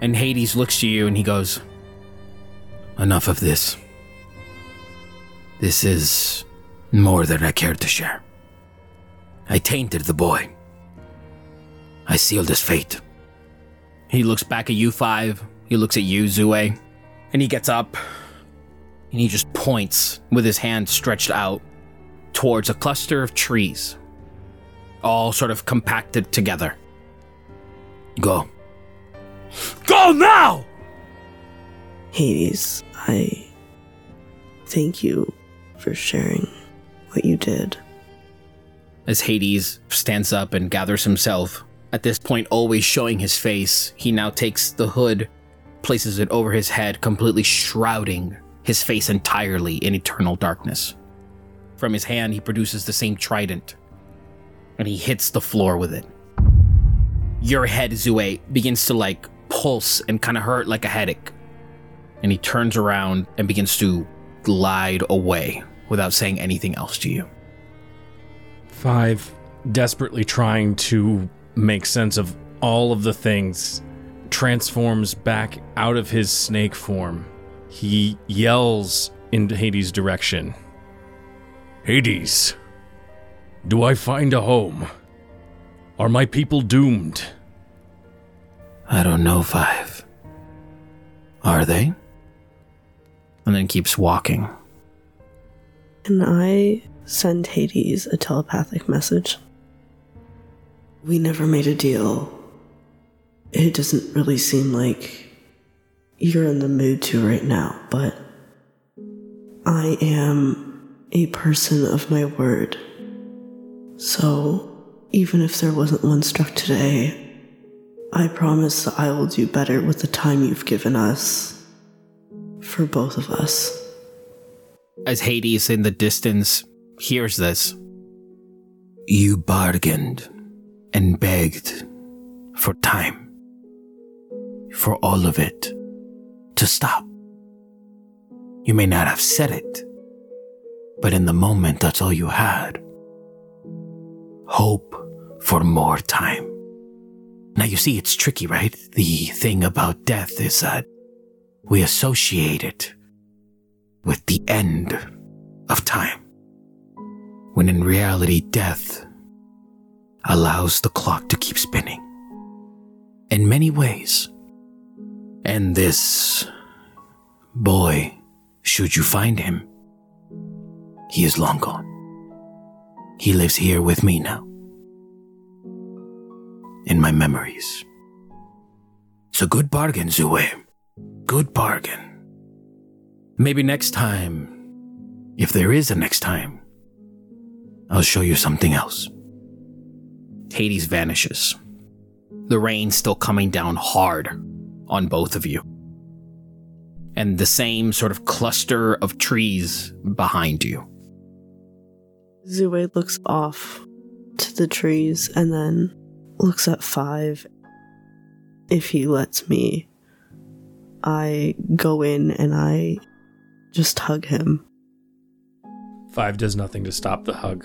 And Hades looks to you and he goes, enough of this. This is more than I cared to share. I tainted the boy. I sealed his fate. He looks back at you, Five. He looks at you, Zue. And he gets up. And he just points with his hand stretched out towards a cluster of trees. All sort of compacted together. Go. Go now! Hades, I thank you for sharing what you did. As Hades stands up and gathers himself, at this point always showing his face, he now takes the hood, places it over his head, completely shrouding his face entirely in eternal darkness. From his hand, he produces the same trident, and he hits the floor with it. Your head, Zue, begins to, like, pulse and kind of hurt like a headache. And he turns around and begins to glide away without saying anything else to you. Five, desperately trying to make sense of all of the things, transforms back out of his snake form. He yells in Hades' direction. Hades, do I find a home? Are my people doomed? I don't know, Five. Are they? And then keeps walking. Can I send Hades a telepathic message? We never made a deal. It doesn't really seem like you're in the mood to right now, but I am a person of my word. So even if there wasn't one struck today, I promise that I will do better with the time you've given us. For both of us. As Hades in the distance hears this. You bargained and begged for time. For all of it to stop. You may not have said it, but in the moment that's all you had. Hope for more time. Now you see, it's tricky, right? The thing about death is that we associate it with the end of time. When in reality, death allows the clock to keep spinning. In many ways. And this boy, should you find him, he is long gone. He lives here with me now. In my memories. It's a good bargain, Zue. Good bargain. Maybe next time, if there is a next time, I'll show you something else. Hades vanishes. The rain still coming down hard on both of you. And the same sort of cluster of trees behind you. Zue looks off to the trees and then looks at Five. If he lets me, I go in and I just hug him. Five does nothing to stop the hug.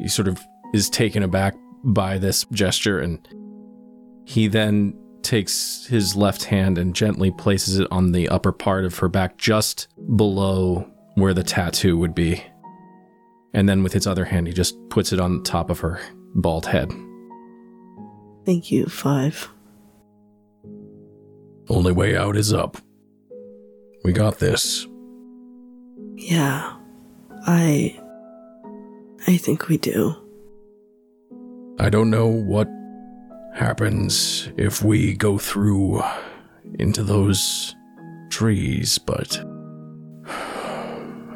He sort of is taken aback by this gesture, and he then takes his left hand and gently places it on the upper part of her back, just below where the tattoo would be. And then with his other hand, he just puts it on top of her bald head. Thank you, Five. Only way out is up. We got this. Yeah, I... I think we do. I don't know what happens if we go through into those trees, but...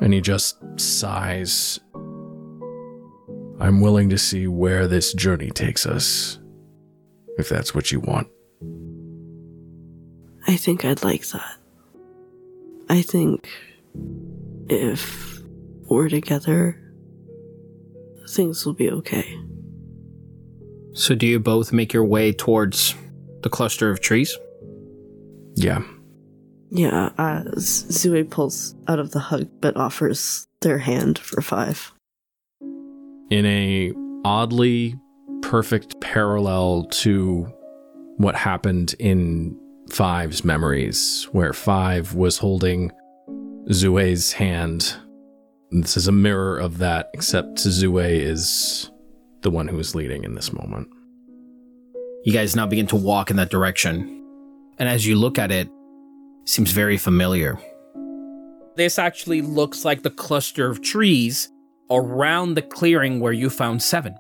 And he just sighs. I'm willing to see where this journey takes us. If that's what you want. I think I'd like that. I think if we're together, things will be okay. So do you both make your way towards the cluster of trees? Yeah. Yeah, uh, Zue pulls out of the hug but offers their hand for Five. In a oddly perfect parallel to what happened in Five's memories, where Five was holding Zue's hand. This is a mirror of that, except Zue is the one who is leading in this moment. You guys now begin to walk in that direction. And as you look at it, it seems very familiar. This actually looks like the cluster of trees around the clearing where you found Seven.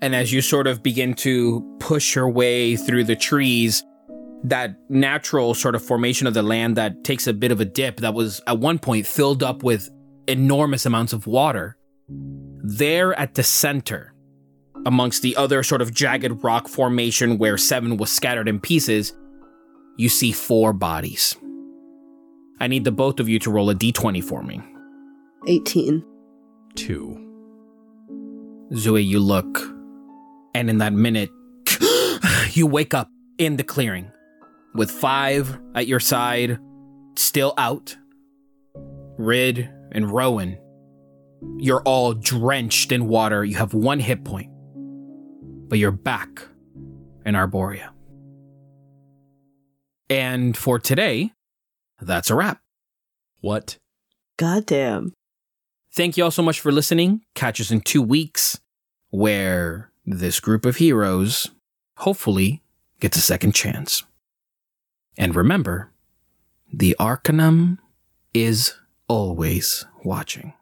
And as you sort of begin to push your way through the trees, that natural sort of formation of the land that takes a bit of a dip that was at one point filled up with enormous amounts of water, there at the center, amongst the other sort of jagged rock formation where Seven was scattered in pieces, you see four bodies. I need the both of you to roll a d twenty for me. eighteen. Two. Zue, you look, and in that minute, you wake up in the clearing, with Five at your side, still out. Rid and Rowan, you're all drenched in water. You have one hit point, but you're back in Arborea. And for today, that's a wrap. What? Goddamn. Thank you all so much for listening. Catch us in two weeks, where this group of heroes hopefully gets a second chance. And remember, the Arcanum is always watching.